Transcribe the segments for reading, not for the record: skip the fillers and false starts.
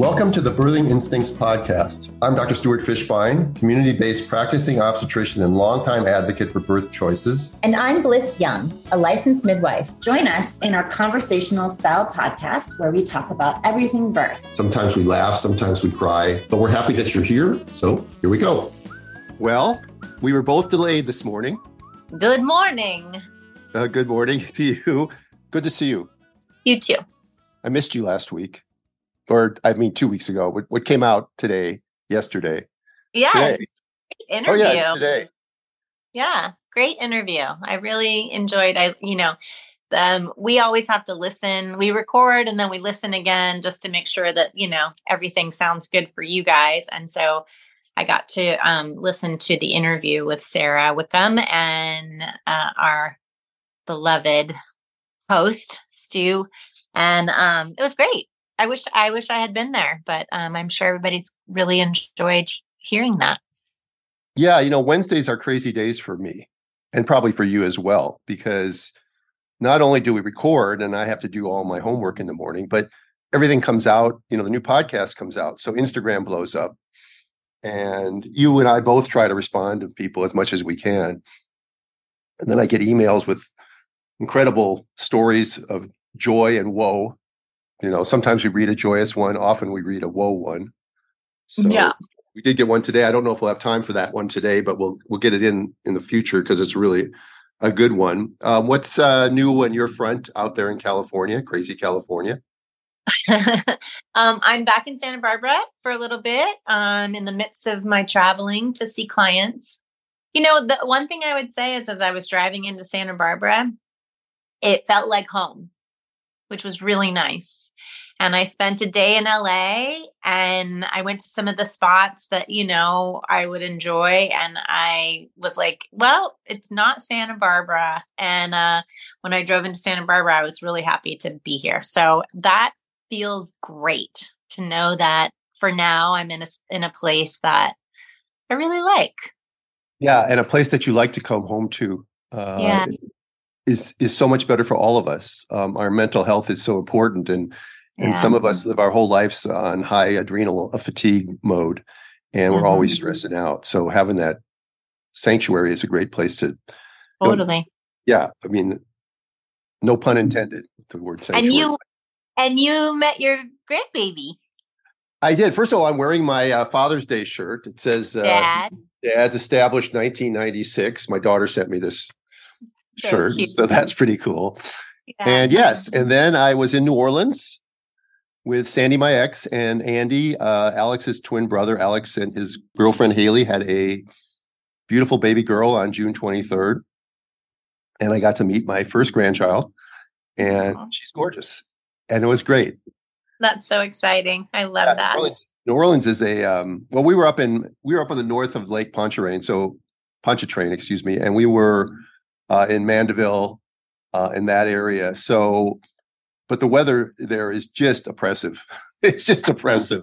Welcome to the Birthing Instincts podcast. I'm Dr. Stuart Fishbein, community-based practicing obstetrician and longtime advocate for birth choices. And I'm Bliss Young, a licensed midwife. Join us in our conversational style podcast where we talk about everything birth. Sometimes we laugh, sometimes we cry, but we're happy that you're here. So here we go. Well, we were both delayed this morning. Good morning. Good morning to you. Good to see you. You too. I missed you last week, or 2 weeks ago. What came out yesterday? Yes. Today. Great interview. Oh, yeah, it's today. Yeah, great interview. I really enjoyed. We always have to listen. We record and then we listen again just to make sure that, everything sounds good for you guys. And so I got to listen to the interview with Sarah Wickham and our beloved host, Stu. And it was great. I wish I had been there, but I'm sure everybody's really enjoyed hearing that. Yeah, Wednesdays are crazy days for me and probably for you as well, because not only do we record and I have to do all my homework in the morning, but everything comes out, the new podcast comes out. So Instagram blows up. And you and I both try to respond to people as much as we can. And then I get emails with incredible stories of joy and woe. Sometimes we read a joyous one. Often we read a woe one. So yeah. We did get one today. I don't know if we'll have time for that one today, but we'll get it in the future because it's really a good one. What's new on your front out there in California, crazy California? I'm back in Santa Barbara for a little bit in the midst of my traveling to see clients. The one thing I would say is as I was driving into Santa Barbara, it felt like home, which was really nice. And I spent a day in LA and I went to some of the spots that, I would enjoy. And I was like, well, it's not Santa Barbara. And when I drove into Santa Barbara, I was really happy to be here. So that feels great to know that for now I'm in a place that I really like. Yeah. And a place that you like to come home to is so much better for all of us. Our mental health is so important. And some of us live our whole lives on high adrenal fatigue mode, and we're always stressing out. So having that sanctuary is a great place to. Totally. No pun intended, the word sanctuary. And you met your grandbaby. I did. First of all, I'm wearing my Father's Day shirt. It says, Dad's established 1996. My daughter sent me this shirt. Cute. So that's pretty cool. Yeah. And yes. And then I was in New Orleans with Sandy, my ex, and Andy, Alex's twin brother. Alex and his girlfriend, Haley, had a beautiful baby girl on June 23rd. And I got to meet my first grandchild. And she's gorgeous. And it was great. That's so exciting. I love that. New Orleans is a, we were up on the north of Lake Pontchartrain. So and we were in Mandeville in that area. So, but the weather there is just oppressive. It's just oppressive.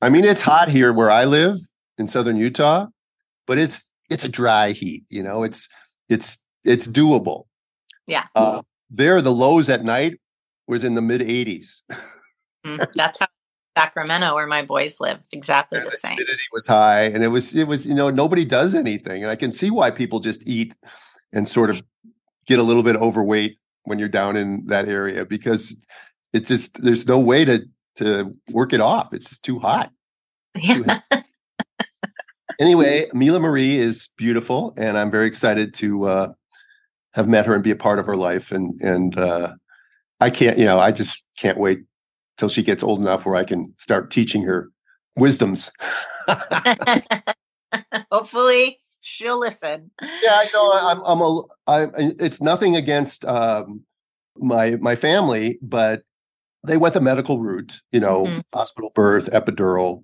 It's hot here where I live in Southern Utah, but it's a dry heat, it's doable. Yeah. There, the lows at night was in the mid 80s. That's how Sacramento, where my boys live, exactly the same. Humidity was high, and it was nobody does anything, and I can see why people just eat and sort of get a little bit overweight when you're down in that area because it's just there's no way to work it off. It's just too hot. Yeah. Too hot. Anyway, Mila Marie is beautiful, and I'm very excited to have met her and be a part of her life, and I just can't wait till she gets old enough where I can start teaching her wisdoms. Hopefully she'll listen. Yeah, I know. It's nothing against my family, but they went the medical route, hospital birth, epidural.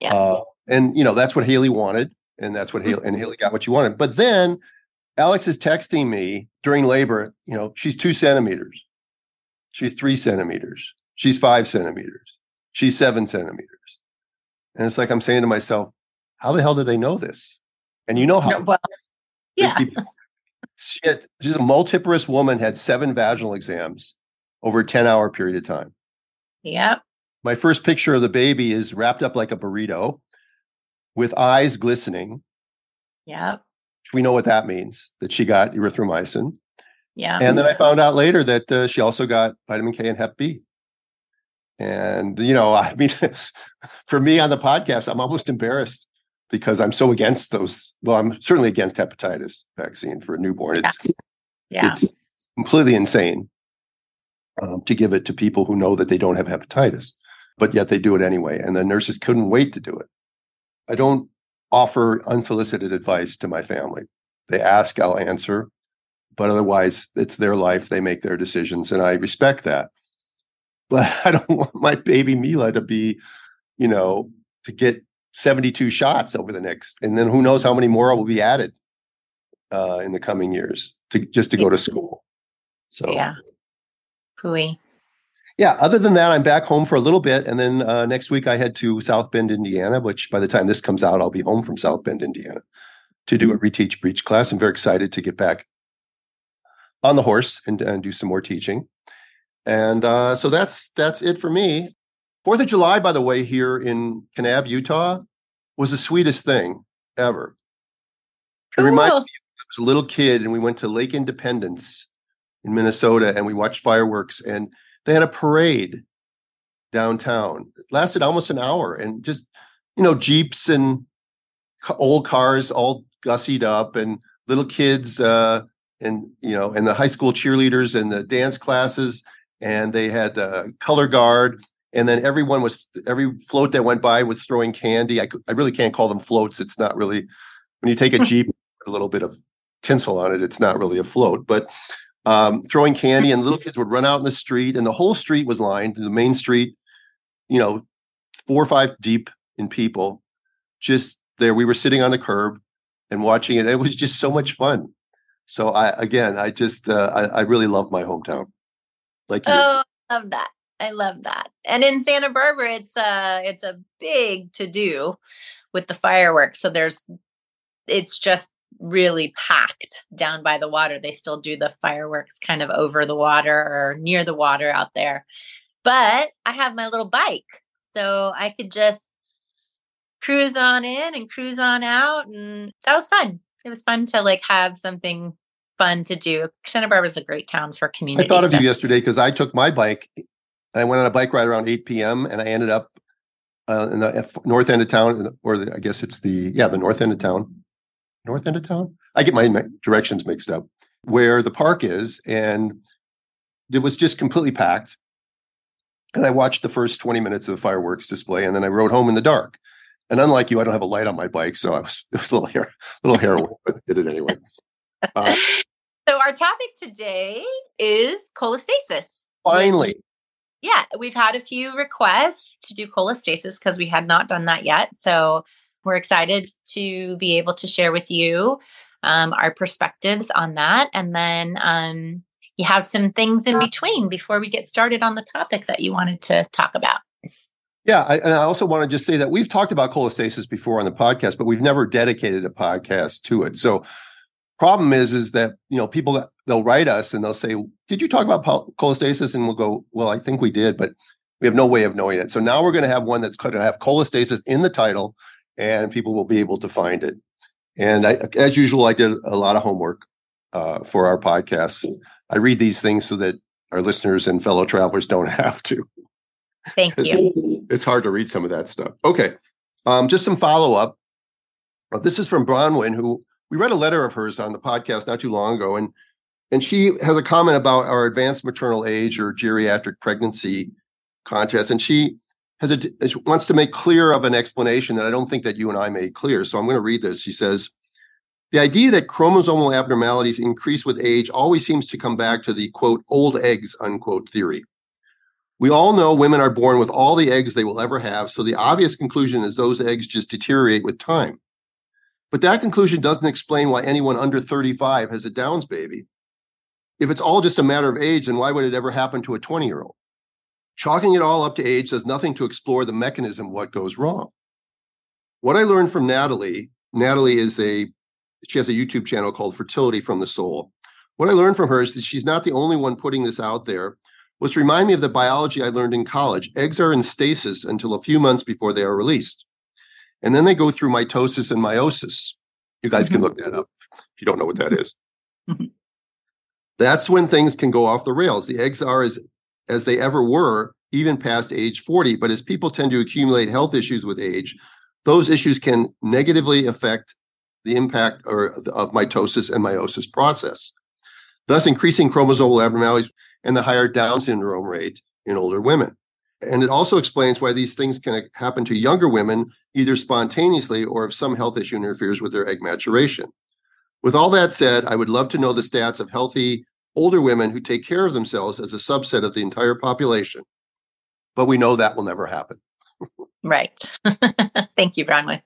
Yeah. That's what Haley wanted, and that's what Haley got what she wanted. But then Alex is texting me during labor, she's 2 centimeters. She's 3 centimeters. She's 5 centimeters. She's 7 centimeters. And it's like I'm saying to myself, how the hell do they know this? And she's a multiparous woman, had 7 vaginal exams over a 10-hour period of time. Yep. My first picture of the baby is wrapped up like a burrito with eyes glistening. Yeah. We know what that means, that she got erythromycin. Yeah. And then I found out later that she also got vitamin K and hep B. And, you know, I mean, for me on the podcast, I'm almost embarrassed because I'm so against those. Well, I'm certainly against hepatitis vaccine for a newborn. It's, it's completely insane to give it to people who know that they don't have hepatitis, but yet they do it anyway. And the nurses couldn't wait to do it. I don't offer unsolicited advice to my family. They ask, I'll answer, but otherwise it's their life. They make their decisions. And I respect that. But I don't want my baby Mila to be, you know, to get 72 shots over the next. And then who knows how many more will be added in the coming years to go to school. So, yeah. Pooey. Yeah. Other than that, I'm back home for a little bit. And then next week I head to South Bend, Indiana, which by the time this comes out, I'll be home from South Bend, Indiana to do a reteach breach class. I'm very excited to get back on the horse and do some more teaching. And so that's it for me. 4th of July, by the way, here in Kanab, Utah, was the sweetest thing ever. Cool. It reminded me I was a little kid and we went to Lake Independence in Minnesota and we watched fireworks and they had a parade downtown. It lasted almost an hour and just, you know, Jeeps and old cars all gussied up and little kids and, you know, and the high school cheerleaders and the dance classes. And they had a color guard. And then every float that went by was throwing candy. I really can't call them floats. It's not really, when you take a Jeep, a little bit of tinsel on it, it's not really a float. But throwing candy and little kids would run out in the street. And the whole street was lined, the main street, you know, 4 or 5 deep in people. Just there, we were sitting on the curb and watching it. It was just so much fun. So I really love my hometown. Like you. Oh, I love that. I love that. And in Santa Barbara, it's a big to-do with the fireworks. So it's just really packed down by the water. They still do the fireworks kind of over the water or near the water out there. But I have my little bike, so I could just cruise on in and cruise on out. And that was fun. It was fun to like have something fun to do. Santa Barbara's a great town for community. I thought of you yesterday because I took my bike and I went on a bike ride around 8 p.m. and I ended up in the north end of town, or I guess it's the north end of town. North end of town? I get my directions mixed up where the park is, and it was just completely packed. And I watched the first 20 minutes of the fireworks display, and then I rode home in the dark. And unlike you, I don't have a light on my bike, so it was a little heroin, but I did it anyway. So our topic today is cholestasis. Finally. We've had a few requests to do cholestasis because we had not done that yet. So we're excited to be able to share with you our perspectives on that. And then you have some things in between before we get started on the topic that you wanted to talk about. Yeah. I also want to just say that we've talked about cholestasis before on the podcast, but we've never dedicated a podcast to it. So problem is that, you know, people, they'll write us and they'll say, did you talk about cholestasis? And we'll go, well, I think we did, but we have no way of knowing it. So now we're going to have one that's going to have cholestasis in the title and people will be able to find it. And as usual, I did a lot of homework for our podcasts. I read these things so that our listeners and fellow travelers don't have to. Thank you. It's hard to read some of that stuff. Okay. Just some follow-up. This is from Bronwyn, who we read a letter of hers on the podcast not too long ago. And she has a comment about our advanced maternal age or geriatric pregnancy contest. And she wants to make clear of an explanation that I don't think that you and I made clear. So I'm going to read this. She says, the idea that chromosomal abnormalities increase with age always seems to come back to the, quote, old eggs, unquote, theory. We all know women are born with all the eggs they will ever have, so the obvious conclusion is those eggs just deteriorate with time. But that conclusion doesn't explain why anyone under 35 has a Down's baby. If it's all just a matter of age, then why would it ever happen to a 20-year-old? Chalking it all up to age does nothing to explore the mechanism of what goes wrong. What I learned from Natalie she has a YouTube channel called Fertility from the Soul. What I learned from her is that she's not the only one putting this out there, was to remind me of the biology I learned in college. Eggs are in stasis until a few months before they are released. And then they go through mitosis and meiosis. You guys can look that up if you don't know what that is. That's when things can go off the rails. The eggs are as they ever were, even past age 40. But as people tend to accumulate health issues with age, those issues can negatively affect the impact of mitosis and meiosis process, thus increasing chromosomal abnormalities and the higher Down syndrome rate in older women. And it also explains why these things can happen to younger women, either spontaneously or if some health issue interferes with their egg maturation. With all that said, I would love to know the stats of healthy older women who take care of themselves as a subset of the entire population. But we know that will never happen. Right. Thank you, Bronwyn.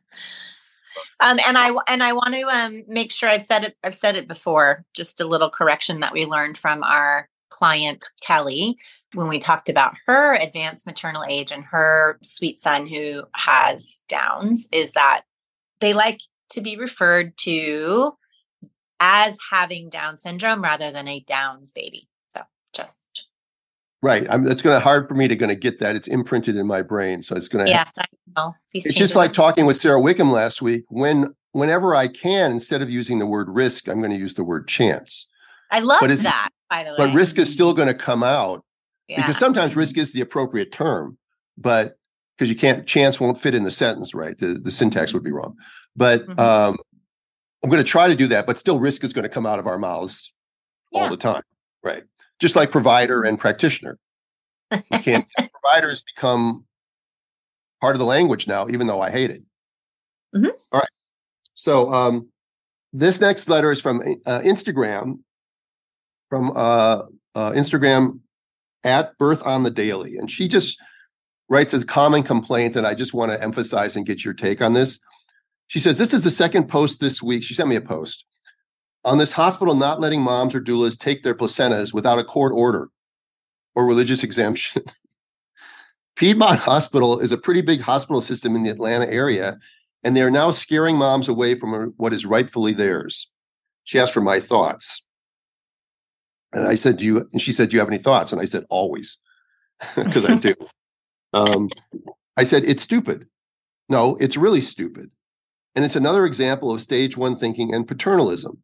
And I want to make sure I've said it before, just a little correction that we learned from our client, Kelly, when we talked about her advanced maternal age and her sweet son who has Downs, is that they like to be referred to as having Down syndrome rather than a Downs baby. So just. Right. It's going to hard for me to get that. It's imprinted in my brain. So it's going to. Yes, I know. It's just like talking with Sarah Wickham last week. Whenever I can, instead of using the word risk, I'm going to use the word chance. I love that, by the way. But risk is still going to come out because sometimes risk is the appropriate term, but because you can't, chance won't fit in the sentence, right? The syntax would be wrong. But I'm going to try to do that, but still risk is going to come out of our mouths all the time, right? Just like provider and practitioner. You can't, providers become part of the language now, even though I hate it. Mm-hmm. All right. So this next letter is from Instagram, Instagram at Birth on the Daily. And she just writes a common complaint that I just want to emphasize and get your take on this. She says, this is the second post this week. She sent me a post on this hospital not letting moms or doulas take their placentas without a court order or religious exemption. Piedmont Hospital is a pretty big hospital system in the Atlanta area, and they are now scaring moms away from what is rightfully theirs. She asked for my thoughts. And I said, she said, do you have any thoughts? And I said, always, because I do. I said, it's stupid. No, it's really stupid. And it's another example of stage one thinking and paternalism.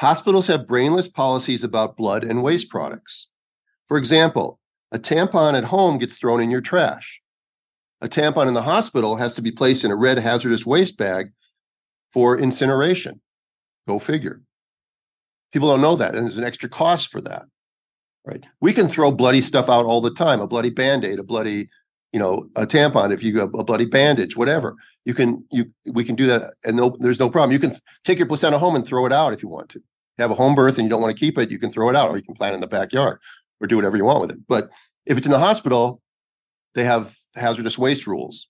Hospitals have brainless policies about blood and waste products. For example, a tampon at home gets thrown in your trash. A tampon in the hospital has to be placed in a red hazardous waste bag for incineration. Go figure. People don't know that, and there's an extra cost for that, right? We can throw bloody stuff out all the time, a bloody Band-Aid, a bloody, a tampon, if you have a bloody bandage, whatever. We can do that, and there's no problem. You can take your placenta home and throw it out if you want to. If you have a home birth and you don't want to keep it, you can throw it out, or you can plant it in the backyard or do whatever you want with it. But if it's in the hospital, they have hazardous waste rules.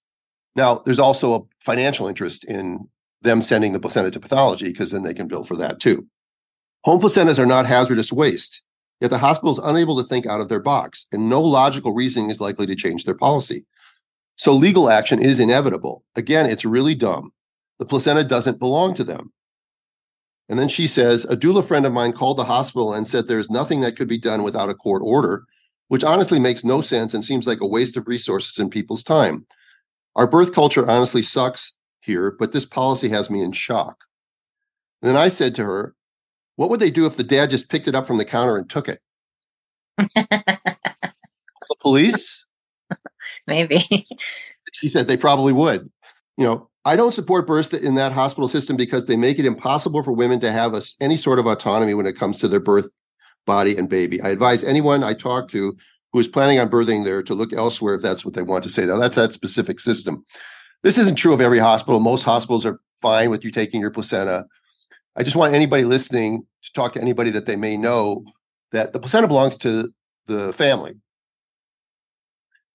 Now, there's also a financial interest in them sending the placenta to pathology because then they can bill for that too. Home placentas are not hazardous waste, yet the hospital is unable to think out of their box, and no logical reasoning is likely to change their policy. So legal action is inevitable. Again, it's really dumb. The placenta doesn't belong to them. And then she says, a doula friend of mine called the hospital and said there's nothing that could be done without a court order, which honestly makes no sense and seems like a waste of resources and people's time. Our birth culture honestly sucks here, but this policy has me in shock. And then I said to her, what would they do if the dad just picked it up from the counter and took it? The police? Maybe. She said they probably would. I don't support births in that hospital system because they make it impossible for women to have any sort of autonomy when it comes to their birth body and baby. I advise anyone I talk to who is planning on birthing there to look elsewhere if that's what they want to say. Now, that's that specific system. This isn't true of every hospital. Most hospitals are fine with you taking your placenta. I just want anybody listening to talk to anybody that they may know that the placenta belongs to the family.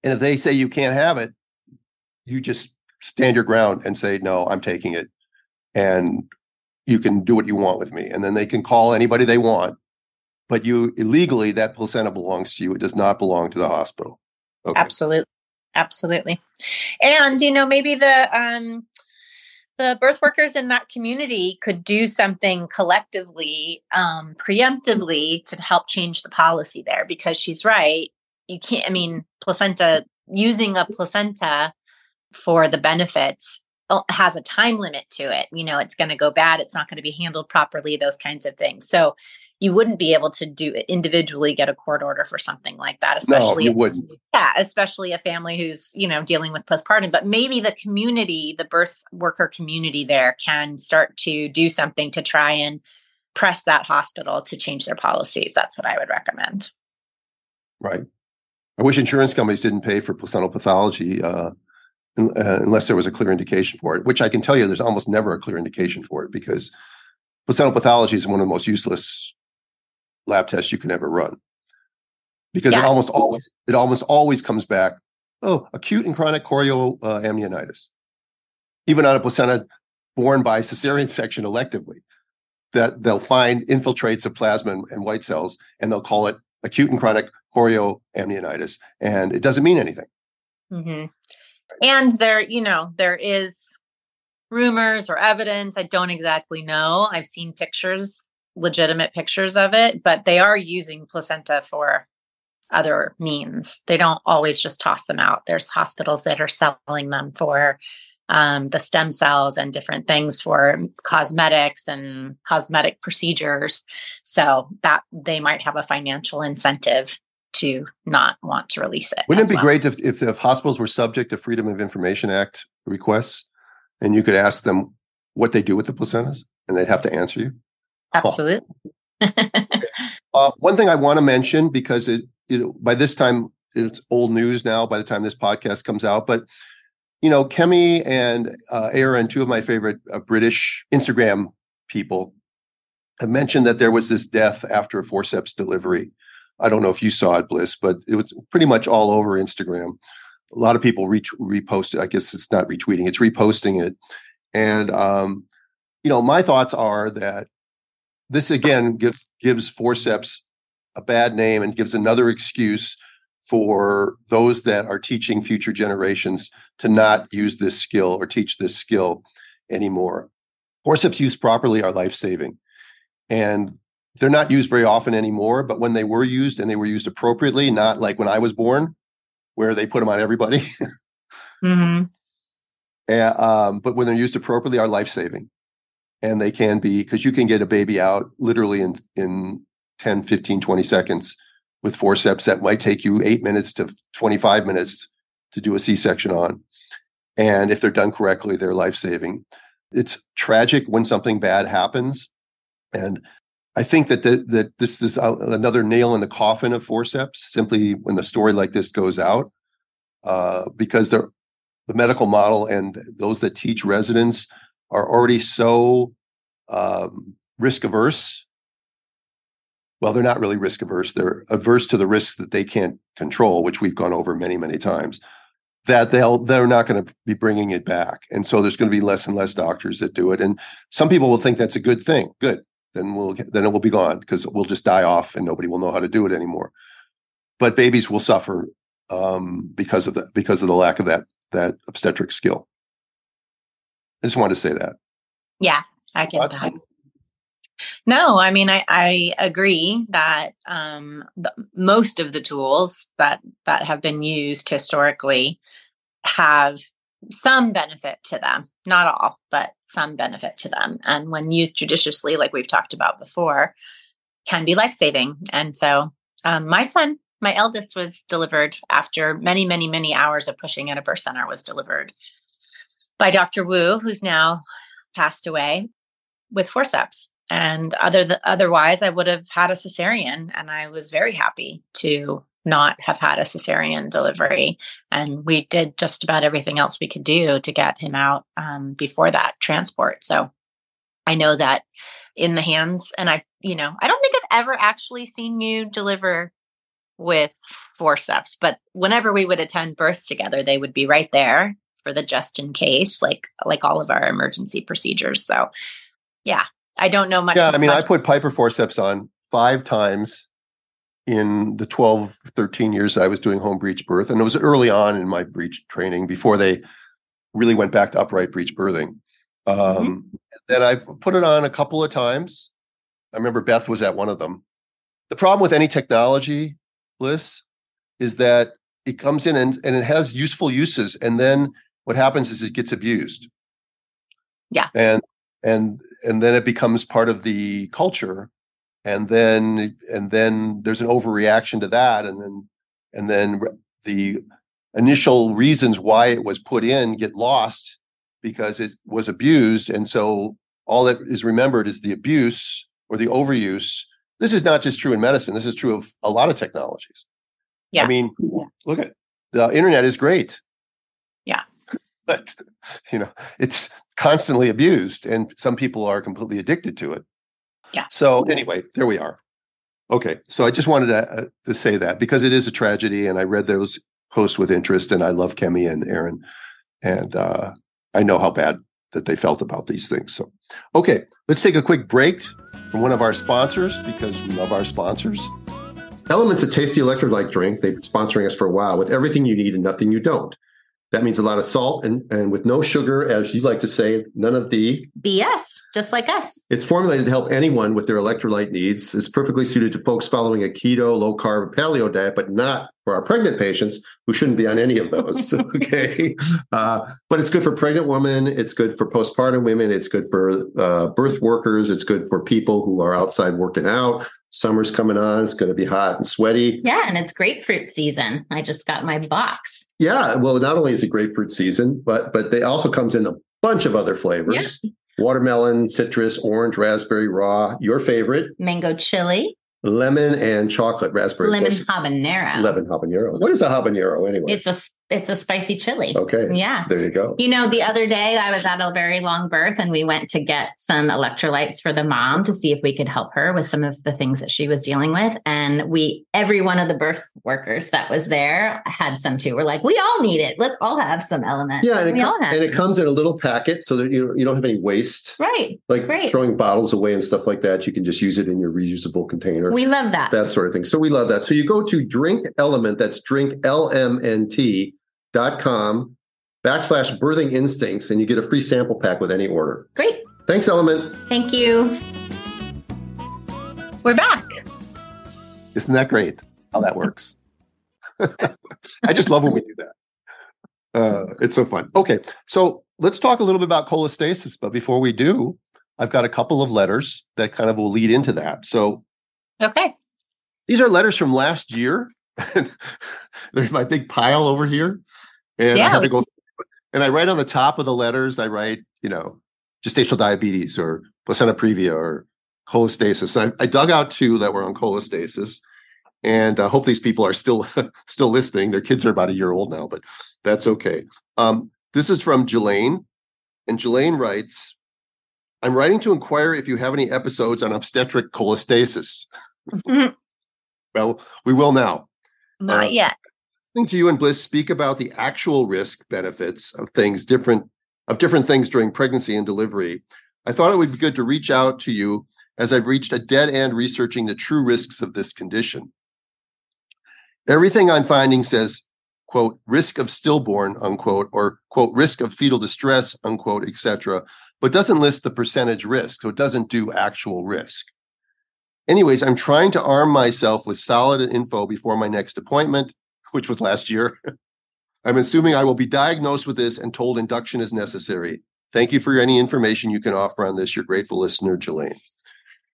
And if they say you can't have it, you just stand your ground and say, no, I'm taking it. And you can do what you want with me. And then they can call anybody they want. But illegally, that placenta belongs to you. It does not belong to the hospital. Okay. Absolutely. Absolutely. And, maybe the birth workers in that community could do something collectively, preemptively to help change the policy there, because she's right. you can't, I mean, placenta, using a placenta for the benefits has a time limit to it. You know, it's going to go bad. It's not going to be handled properly, those kinds of things. So you wouldn't be able to do individually get a court order for something like that, especially. No, you wouldn't. Yeah, especially a family who's, you know, dealing with postpartum. But maybe the community, the birth worker community there can start to do something to try and press that hospital to change their policies. That's what I would recommend. Right. I wish insurance companies didn't pay for placental pathology unless there was a clear indication for it, which I can tell you there's almost never a clear indication for it, because placental pathology is one of the most useless lab tests you can ever run, because it almost always comes back, acute and chronic chorioamnionitis, even on a placenta born by cesarean section electively, that they'll find infiltrates of plasma and white cells, and they'll call it acute and chronic chorioamnionitis, and it doesn't mean anything. Mm-hmm. And there is rumors or evidence. I don't exactly know. I've seen pictures, legitimate pictures of it, but they are using placenta for other means. They don't always just toss them out. There's hospitals that are selling them for the stem cells and different things for cosmetics and cosmetic procedures, so that they might have a financial incentive to not want to release it. Wouldn't it be great if hospitals were subject to Freedom of Information Act requests, and you could ask them what they do with the placentas, and they'd have to answer you? Absolutely. One thing I want to mention, because by this time it's old news now, by the time this podcast comes out, but Kemi and Aaron, two of my favorite British Instagram people, have mentioned that there was this death after a forceps delivery. I don't know if you saw it, Bliss, but it was pretty much all over Instagram. A lot of people reposted. I guess it's not retweeting, it's reposting it. And, my thoughts are that this, again, gives forceps a bad name and gives another excuse for those that are teaching future generations to not use this skill or teach this skill anymore. Forceps used properly are life-saving. And they're not used very often anymore, but when they were used, and they were used appropriately, not like when I was born, where they put them on everybody. Mm-hmm. And, but when they're used appropriately, are life-saving. And they can be, because you can get a baby out literally in 10, 15, 20 seconds with forceps that might take you 8 minutes to 25 minutes to do a C-section on. And if they're done correctly, they're life-saving. It's tragic when something bad happens. And I think that that this is another nail in the coffin of forceps, simply when the story like this goes out, because the medical model and those that teach residents are already so risk-averse. Well, they're not really risk averse. They're averse to the risks that they can't control, which we've gone over many, many times, that they're not going to be bringing it back. And so there's going to be less and less doctors that do it. And some people will think that's a good thing. Good. Then it will be gone, because we'll just die off and nobody will know how to do it anymore. But babies will suffer because of the lack of that obstetric skill. I just wanted to say that. Yeah, I get that. No, I mean, I agree that most of the tools that have been used historically have some benefit to them, not all, but some benefit to them. And when used judiciously, like we've talked about before, can be life-saving. And so my son, my eldest, was delivered after many, many, many hours of pushing at a birth center, was delivered by Dr. Wu, who's now passed away, with forceps. And otherwise, I would have had a cesarean, and I was very happy to not have had a cesarean delivery. And we did just about everything else we could do to get him out before that transport. So I know that in the hands, and I don't think I've ever actually seen you deliver with forceps, but whenever we would attend births together, they would be right there for the just in case, like all of our emergency procedures. So yeah. I don't know much. Yeah, I mean, I put Piper forceps on 5 times in the 12, 13 years that I was doing home breech birth. And it was early on in my breech training, before they really went back to upright breech birthing. Then I've put it on a couple of times. I remember Beth was at one of them. The problem with any technology, Bliss, is that it comes in and it has useful uses. And then what happens is it gets abused. Yeah. And then it becomes part of the culture. And then there's an overreaction to that. And then the initial reasons why it was put in get lost because it was abused. And so all that is remembered is the abuse or the overuse. This is not just true in medicine. This is true of a lot of technologies. Yeah. I mean, look at the internet is great. Yeah. But, you know, it's constantly abused and some people are completely addicted to it. Yeah. So anyway, there we are. Okay. So I just wanted to say that because it is a tragedy and I read those posts with interest and I love Kemi and Aaron and I know how bad that they felt about these things. So, okay, let's take a quick break from one of our sponsors because we love our sponsors. Element's a tasty electrolyte drink. They've been sponsoring us for a while with everything you need and nothing you don't. That means a lot of salt and with no sugar, as you like to say, none of the BS, just like us. It's formulated to help anyone with their electrolyte needs. It's perfectly suited to folks following a keto, low-carb, paleo diet, but not for our pregnant patients who shouldn't be on any of those, okay? But it's good for pregnant women. It's good for postpartum women. It's good for birth workers. It's good for people who are outside working out. Summer's coming on. It's going to be hot and sweaty. Yeah, and it's grapefruit season. I just got my box. Yeah, well, not only is it grapefruit season, but they also comes in a bunch of other flavors. Yeah. Watermelon, citrus, orange, raspberry, raw, your favorite. Mango chili. Lemon and chocolate raspberry. Lemon habanero. What is a habanero anyway? It's a spicy chili. Okay. Yeah. There you go. You know, the other day I was at a very long birth and we went to get some electrolytes for the mom to see if we could help her with some of the things that she was dealing with. And every one of the birth workers that was there had some too. We're like, we all need it. Let's all have some Element. Yeah. And it comes in a little packet so that you don't have any waste. Right. Like throwing bottles away and stuff like that. You can just use it in your reusable container. We love that. That sort of thing. So we love that. So you go to Drink Element. That's Drink LMNT.com/birthing instincts, and you get a free sample pack with any order. Great. Thanks, Element. Thank you. We're back. Isn't that great how that works? I just love when we do that. It's so fun. Okay. So let's talk a little bit about cholestasis, but before we do, I've got a couple of letters that kind of will lead into that. So, okay. These are letters from last year. There's my big pile over here. And yeah, I have to go through. And I write on the top of the letters, I write, you know, gestational diabetes or placenta previa or cholestasis. So I dug out two that were on cholestasis, and I hope these people are still listening. Their kids are about a year old now, but that's okay. This is from Jelaine, and Jelaine writes, "I'm writing to inquire if you have any episodes on obstetric cholestasis." Mm-hmm. Well, we will now. Not yet. Listening to you and Bliss speak about the actual risk benefits of different things during pregnancy and delivery, I thought it would be good to reach out to you as I've reached a dead end researching the true risks of this condition. Everything I'm finding says, quote, risk of stillborn, unquote, or, quote, risk of fetal distress, unquote, etc., but doesn't list the percentage risk, so it doesn't do actual risk. Anyways, I'm trying to arm myself with solid info before my next appointment, which was last year. I'm assuming I will be diagnosed with this and told induction is necessary. Thank you for any information you can offer on this. Your grateful listener, Jelaine.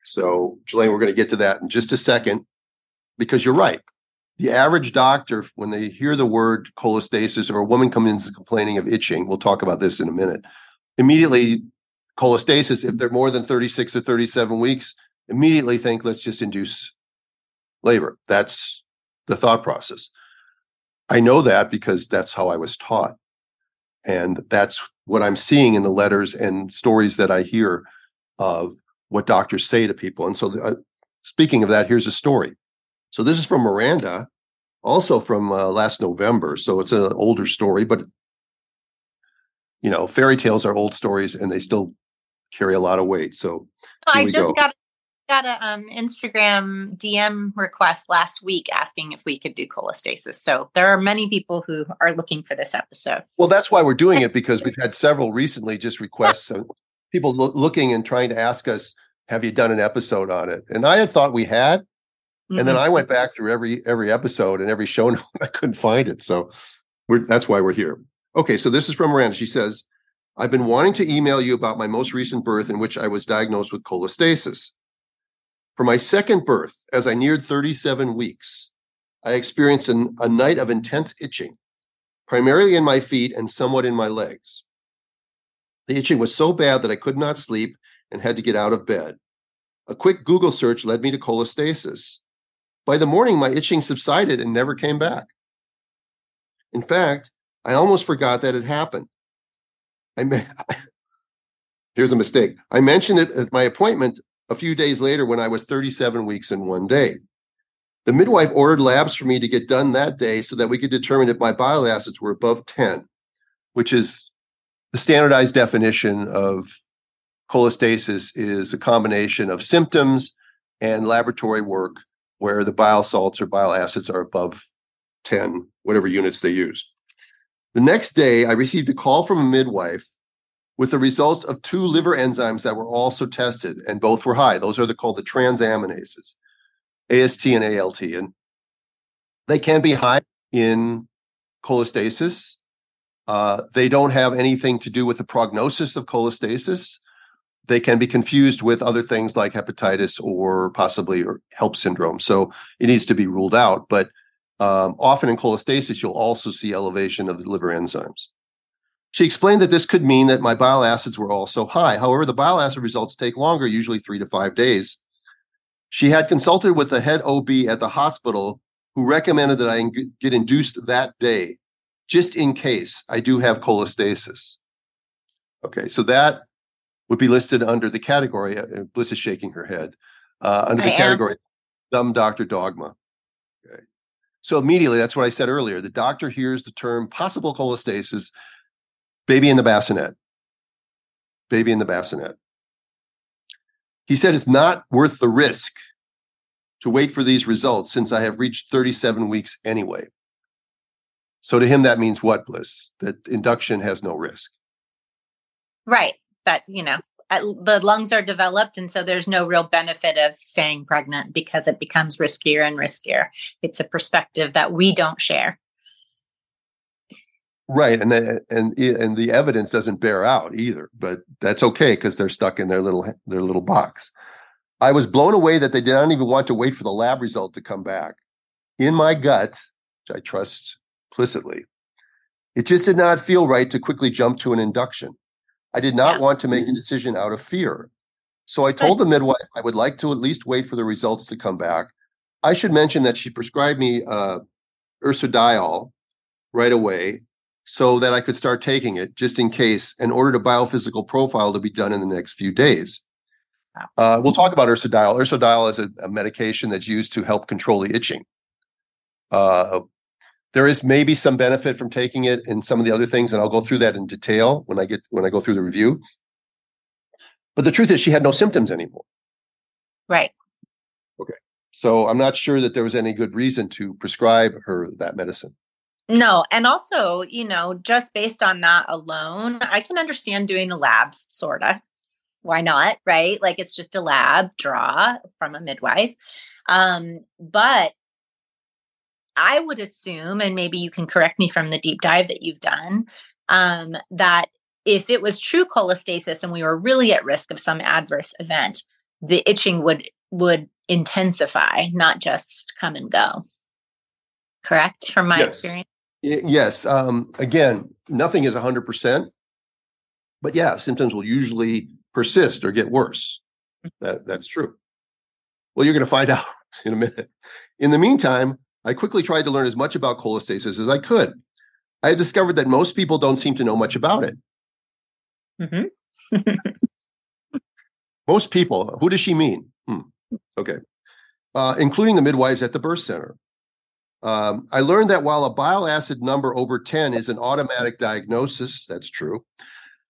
So, Jelaine, we're going to get to that in just a second, because you're right. The average doctor, when they hear the word cholestasis or a woman comes in complaining of itching, we'll talk about this in a minute, immediately cholestasis, if they're more than 36 or 37 weeks, immediately think, let's just induce labor. That's the thought process. I know that because that's how I was taught. And that's what I'm seeing in the letters and stories that I hear of what doctors say to people. And so speaking of that, here's a story. So this is from Miranda, also from last November. So it's an older story, but, you know, fairy tales are old stories and they still carry a lot of weight. So I just got an Instagram DM request last week asking if we could do cholestasis. So there are many people who are looking for this episode. Well, that's why we're doing it, because we've had several recently just requests of people looking and trying to ask us, have you done an episode on it? And I had thought we had, Mm-hmm. And then I went back through every episode and every show note. I couldn't find it. So that's why we're here. Okay, so this is from Miranda. She says, I've been wanting to email you about my most recent birth in which I was diagnosed with cholestasis. For my second birth, as I neared 37 weeks, I experienced a night of intense itching, primarily in my feet and somewhat in my legs. The itching was so bad that I could not sleep and had to get out of bed. A quick Google search led me to cholestasis. By the morning, my itching subsided and never came back. In fact, I almost forgot that it happened. Here's a mistake. I mentioned it at my appointment a few days later when I was 37 weeks in one day. The midwife ordered labs for me to get done that day so that we could determine if my bile acids were above 10, which is the standardized definition of cholestasis, is a combination of symptoms and laboratory work where the bile salts or bile acids are above 10, whatever units they use. The next day, I received a call from a midwife with the results of two liver enzymes that were also tested, and both were high. Those are called the transaminases, AST and ALT. And they can be high in cholestasis. They don't have anything to do with the prognosis of cholestasis. They can be confused with other things like hepatitis or possibly HELP syndrome. So it needs to be ruled out. But often in cholestasis, you'll also see elevation of the liver enzymes. She explained that this could mean that my bile acids were also high. However, the bile acid results take longer, usually 3 to 5 days. She had consulted with the head OB at the hospital, who recommended that I get induced that day, just in case I do have cholestasis. Okay, so that would be listed under the category. Bliss is shaking her head. Under the category, dumb doctor dogma. Okay. So immediately, that's what I said earlier. The doctor hears the term possible cholestasis, baby in the bassinet. Baby in the bassinet. He said it's not worth the risk to wait for these results since I have reached 37 weeks anyway. So to him, that means what, Bliss? That induction has no risk. Right. That, you know, the lungs are developed, and so there's no real benefit of staying pregnant because it becomes riskier and riskier. It's a perspective that we don't share. Right, and the evidence doesn't bear out either, but that's okay because they're stuck in their little box. I was blown away that they did not even want to wait for the lab result to come back. In my gut, which I trust implicitly, it just did not feel right to quickly jump to an induction. I did not want to make a decision out of fear. So I told the midwife I would like to at least wait for the results to come back. I should mention that she prescribed me ursodiol right away so that I could start taking it just in case, and ordered a biophysical profile to be done in the next few days. We'll talk about ursodiol. Ursodiol is a medication that's used to help control the itching. There is maybe some benefit from taking it and some of the other things, and I'll go through that in detail when I go through the review. But the truth is, she had no symptoms anymore. Right. Okay. So I'm not sure that there was any good reason to prescribe her that medicine. No. And also, you know, just based on that alone, I can understand doing the labs, sort of. Why not? Right. Like, it's just a lab draw from a midwife. But I would assume, and maybe you can correct me from the deep dive that you've done, that if it was true cholestasis and we were really at risk of some adverse event, the itching would intensify, not just come and go. Correct? From my experience? Yes. Again, nothing is 100%. But yeah, symptoms will usually persist or get worse. That's true. Well, you're going to find out in a minute. In the meantime, I quickly tried to learn as much about cholestasis as I could. I had discovered that most people don't seem to know much about it. Mm-hmm. Most people. Who does she mean? Okay. Including the midwives at the birth center. I learned that while a bile acid number over 10 is an automatic diagnosis, that's true,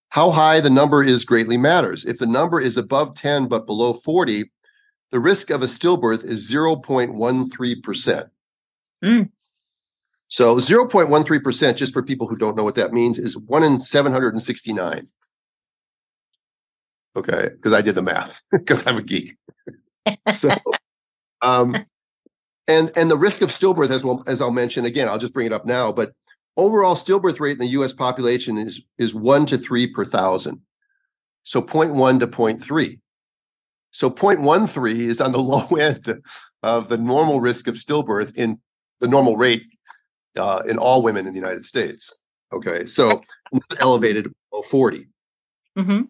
how high the number is greatly matters. If the number is above 10 but below 40, the risk of a stillbirth is 0.13%. Mm. So 0.13%, just for people who don't know what that means, is 1 in 769. Okay, because I did the math, because I'm a geek. So And the risk of stillbirth, as well, as I'll mention again, I'll just bring it up now, but overall stillbirth rate in the U.S. population is 1 to 3 per thousand. So 0.1 to 0.3. So 0.13 is on the low end of the normal risk of stillbirth in the normal rate in all women in the United States. Okay, so not elevated to below 40. Mm-hmm.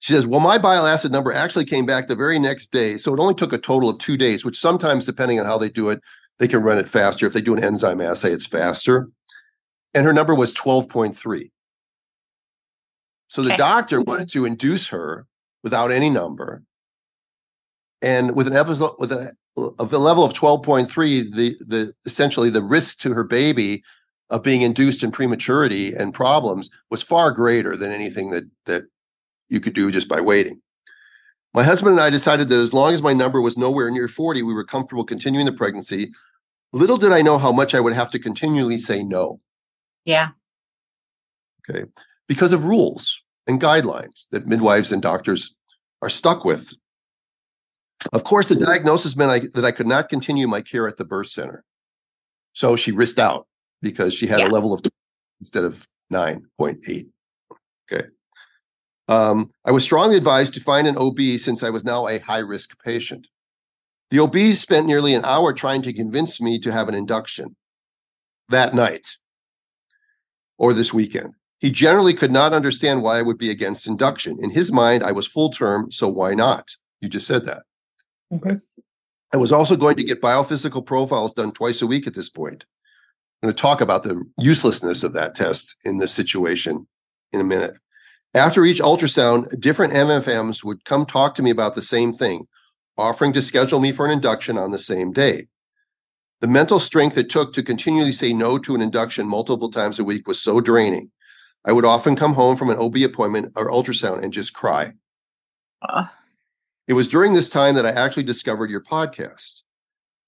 She says, well, my bile acid number actually came back the very next day. So it only took a total of 2 days, which sometimes, depending on how they do it, they can run it faster. If they do an enzyme assay, it's faster. And her number was 12.3. So the doctor wanted to induce her without any number. And with an episode, with a level of 12.3, the essentially the risk to her baby of being induced in prematurity and problems was far greater than anything that you could do just by waiting. My husband and I decided that as long as my number was nowhere near 40, we were comfortable continuing the pregnancy. Little did I know how much I would have to continually say no. Yeah. Okay. Because of rules and guidelines that midwives and doctors are stuck with. Of course, the diagnosis meant that I could not continue my care at the birth center. So she risked out because she had a level of 2 instead of 9.8. Okay. I was strongly advised to find an OB since I was now a high-risk patient. The OB spent nearly an hour trying to convince me to have an induction that night or this weekend. He generally could not understand why I would be against induction. In his mind, I was full term, so why not? You just said that. Okay. I was also going to get biophysical profiles done twice a week at this point. I'm going to talk about the uselessness of that test in this situation in a minute. After each ultrasound, different MFMs would come talk to me about the same thing, offering to schedule me for an induction on the same day. The mental strength it took to continually say no to an induction multiple times a week was so draining. I would often come home from an OB appointment or ultrasound and just cry. It was during this time that I actually discovered your podcast.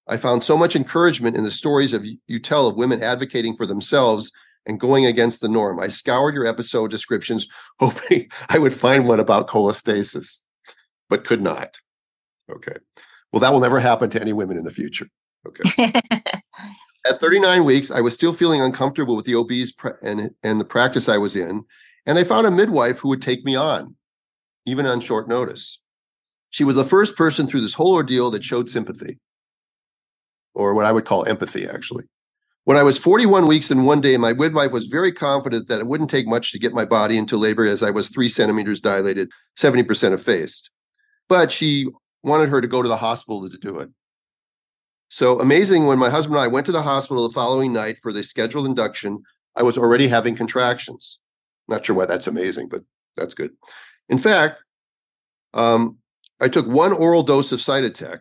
I found so much encouragement in the stories you tell of women advocating for themselves and going against the norm. I scoured your episode descriptions, hoping I would find one about cholestasis, but could not. Okay. Well, that will never happen to any women in the future. Okay. At 39 weeks, I was still feeling uncomfortable with the OBs and the practice I was in, and I found a midwife who would take me on, even on short notice. She was the first person through this whole ordeal that showed sympathy, or what I would call empathy, actually. When I was 41 weeks and 1 day, my midwife was very confident that it wouldn't take much to get my body into labor, as I was 3 centimeters dilated, 70% effaced. But she wanted her to go to the hospital to do it. So amazing, when my husband and I went to the hospital the following night for the scheduled induction, I was already having contractions. Not sure why that's amazing, but that's good. In fact, I took one oral dose of Cytotec,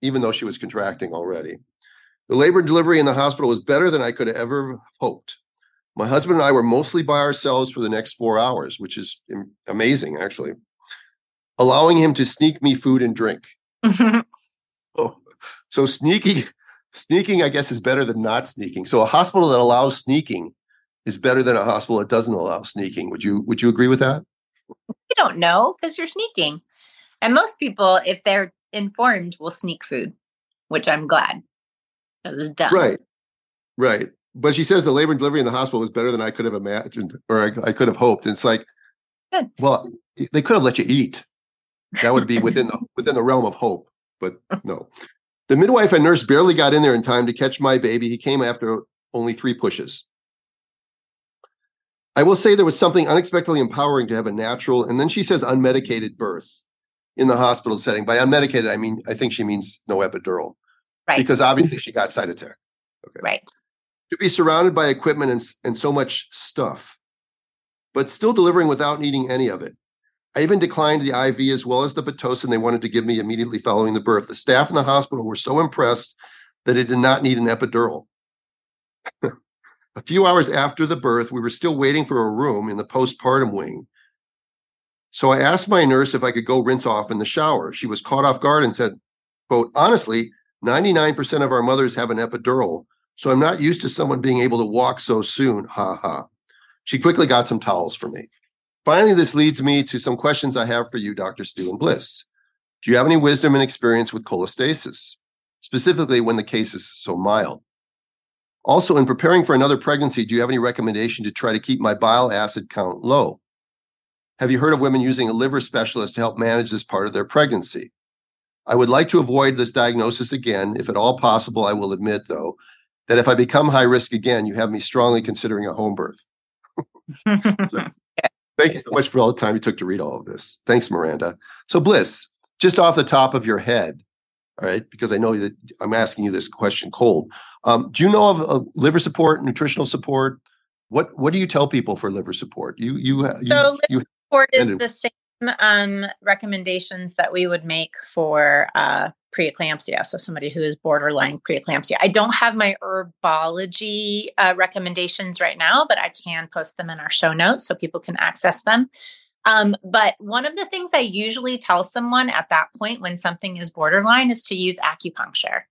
even though she was contracting already. The labor and delivery in the hospital was better than I could have ever hoped. My husband and I were mostly by ourselves for the next 4 hours, which is amazing, actually, allowing him to sneak me food and drink. So sneaking, I guess, is better than not sneaking. So a hospital that allows sneaking is better than a hospital that doesn't allow sneaking. Would you agree with that? You don't know because you're sneaking. And most people, if they're informed, will sneak food, which I'm glad. Right. But she says the labor and delivery in the hospital was better than I could have imagined, or I could have hoped. And it's like, good. Well, they could have let you eat. That would be within the realm of hope, but no. The midwife and nurse barely got in there in time to catch my baby. He came after only 3 pushes. I will say there was something unexpectedly empowering to have a natural, and then she says unmedicated birth in the hospital setting. By unmedicated, I mean, I think she means no epidural. Right. Because obviously she got Cytotec. Okay. Right. To be surrounded by equipment and so much stuff, but still delivering without needing any of it. I even declined the IV as well as the Pitocin they wanted to give me immediately following the birth. The staff in the hospital were so impressed that it did not need an epidural. A few hours after the birth, we were still waiting for a room in the postpartum wing. So I asked my nurse if I could go rinse off in the shower. She was caught off guard and said, quote, honestly, 99% of our mothers have an epidural, so I'm not used to someone being able to walk so soon, ha ha. She quickly got some towels for me. Finally, this leads me to some questions I have for you, Dr. Stu and Bliss. Do you have any wisdom and experience with cholestasis? specifically when the case is so mild. Also, in preparing for another pregnancy, do you have any recommendation to try to keep my bile acid count low? Have you heard of women using a liver specialist to help manage this part of their pregnancy? I would like to avoid this diagnosis again. If at all possible, I will admit, though, that if I become high risk again, you have me strongly considering a home birth. So, thank you so much for all the time you took to read all of this. Thanks, Miranda. So, Bliss, just off the top of your head, all right, because I know that I'm asking you this question cold. Do you know of liver support, nutritional support? What do you tell people for liver support? Liver support is the same recommendations that we would make for preeclampsia. So somebody who is borderline preeclampsia. I don't have my herbology recommendations right now, but I can post them in our show notes so people can access them. But one of the things I usually tell someone at that point when something is borderline is to use acupuncture,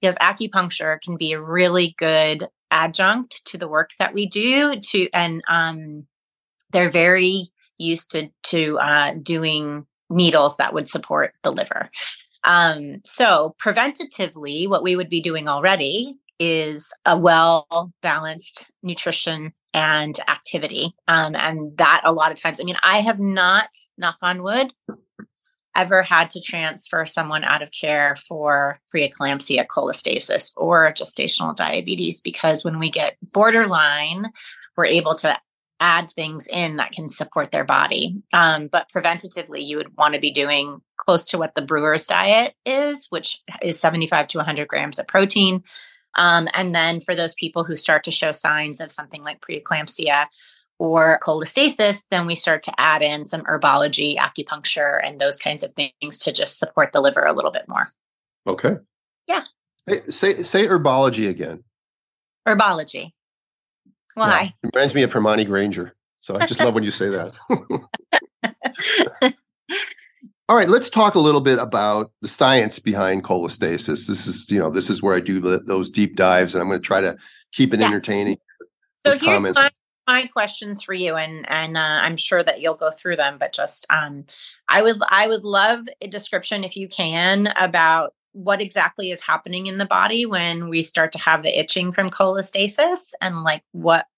because acupuncture can be a really good adjunct to the work that we do. They're very used to doing needles that would support the liver. So preventatively, what we would be doing already is a well-balanced nutrition and activity. And that a lot of times, I mean, I have not, knock on wood, ever had to transfer someone out of care for preeclampsia, cholestasis, or gestational diabetes, because when we get borderline, we're able to add things in that can support their body. But preventatively, you would want to be doing close to what the Brewer's diet is, which is 75 to 100 grams of protein. And then for those people who start to show signs of something like preeclampsia or cholestasis, then we start to add in some herbology, acupuncture, and those kinds of things to just support the liver a little bit more. Okay. Yeah. Hey, say herbology again. Herbology. Why? Yeah, it reminds me of Hermione Granger. So I just love when you say that. All right, let's talk a little bit about the science behind cholestasis. This is where I do those deep dives, and I'm going to try to keep it entertaining. So here's my questions for you, and I'm sure that you'll go through them. But just I would love a description, if you can, about what exactly is happening in the body when we start to have the itching from cholestasis, and like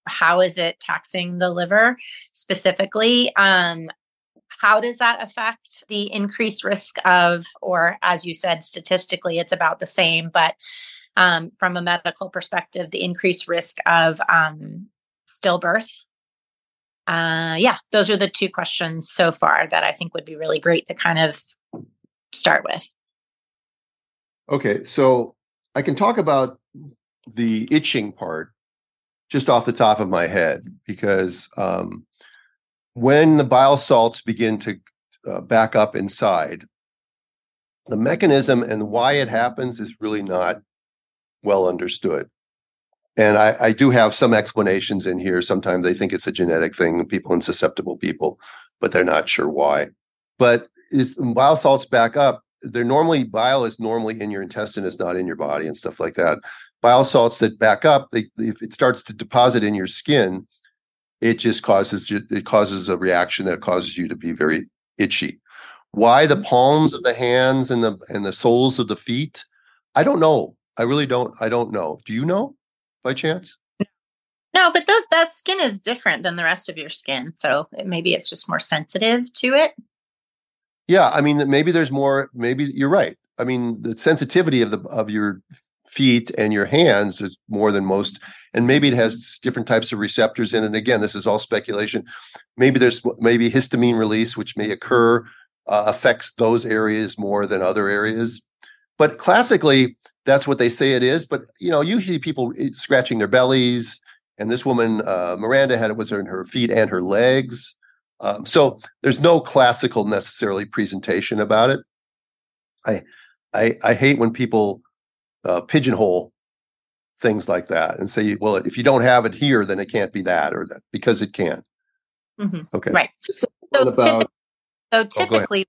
how is it taxing the liver specifically? How does that affect the increased risk of, or as you said, statistically, it's about the same, but from a medical perspective, the increased risk of stillbirth? Those are the two questions so far that I think would be really great to kind of start with. Okay, so I can talk about the itching part just off the top of my head, because when the bile salts begin to back up inside, the mechanism and why it happens is really not well understood. And I do have some explanations in here. Sometimes they think it's a genetic thing, people and susceptible people, but they're not sure why. But bile salts back up. Bile is normally in your intestine, it's not in your body and stuff like that. Bile salts that back up, if it starts to deposit in your skin, it causes a reaction that causes you to be very itchy. Why the palms of the hands and the soles of the feet? I don't know. I really don't. I don't know. Do you know by chance? No, but that skin is different than the rest of your skin. So maybe it's just more sensitive to it. Yeah. I mean, maybe there's more, maybe you're right. I mean, the sensitivity of your feet and your hands is more than most, and maybe it has different types of receptors in it. And again, this is all speculation. Maybe histamine release, which may occur, affects those areas more than other areas. But classically, that's what they say it is. But you see people scratching their bellies, and this woman Miranda had it was in her feet and her legs. So there's no classical necessarily presentation about it. I hate when people pigeonhole things like that and say, well, if you don't have it here, then it can't be that or that, because it can. Mm-hmm. Okay. Right. Typically,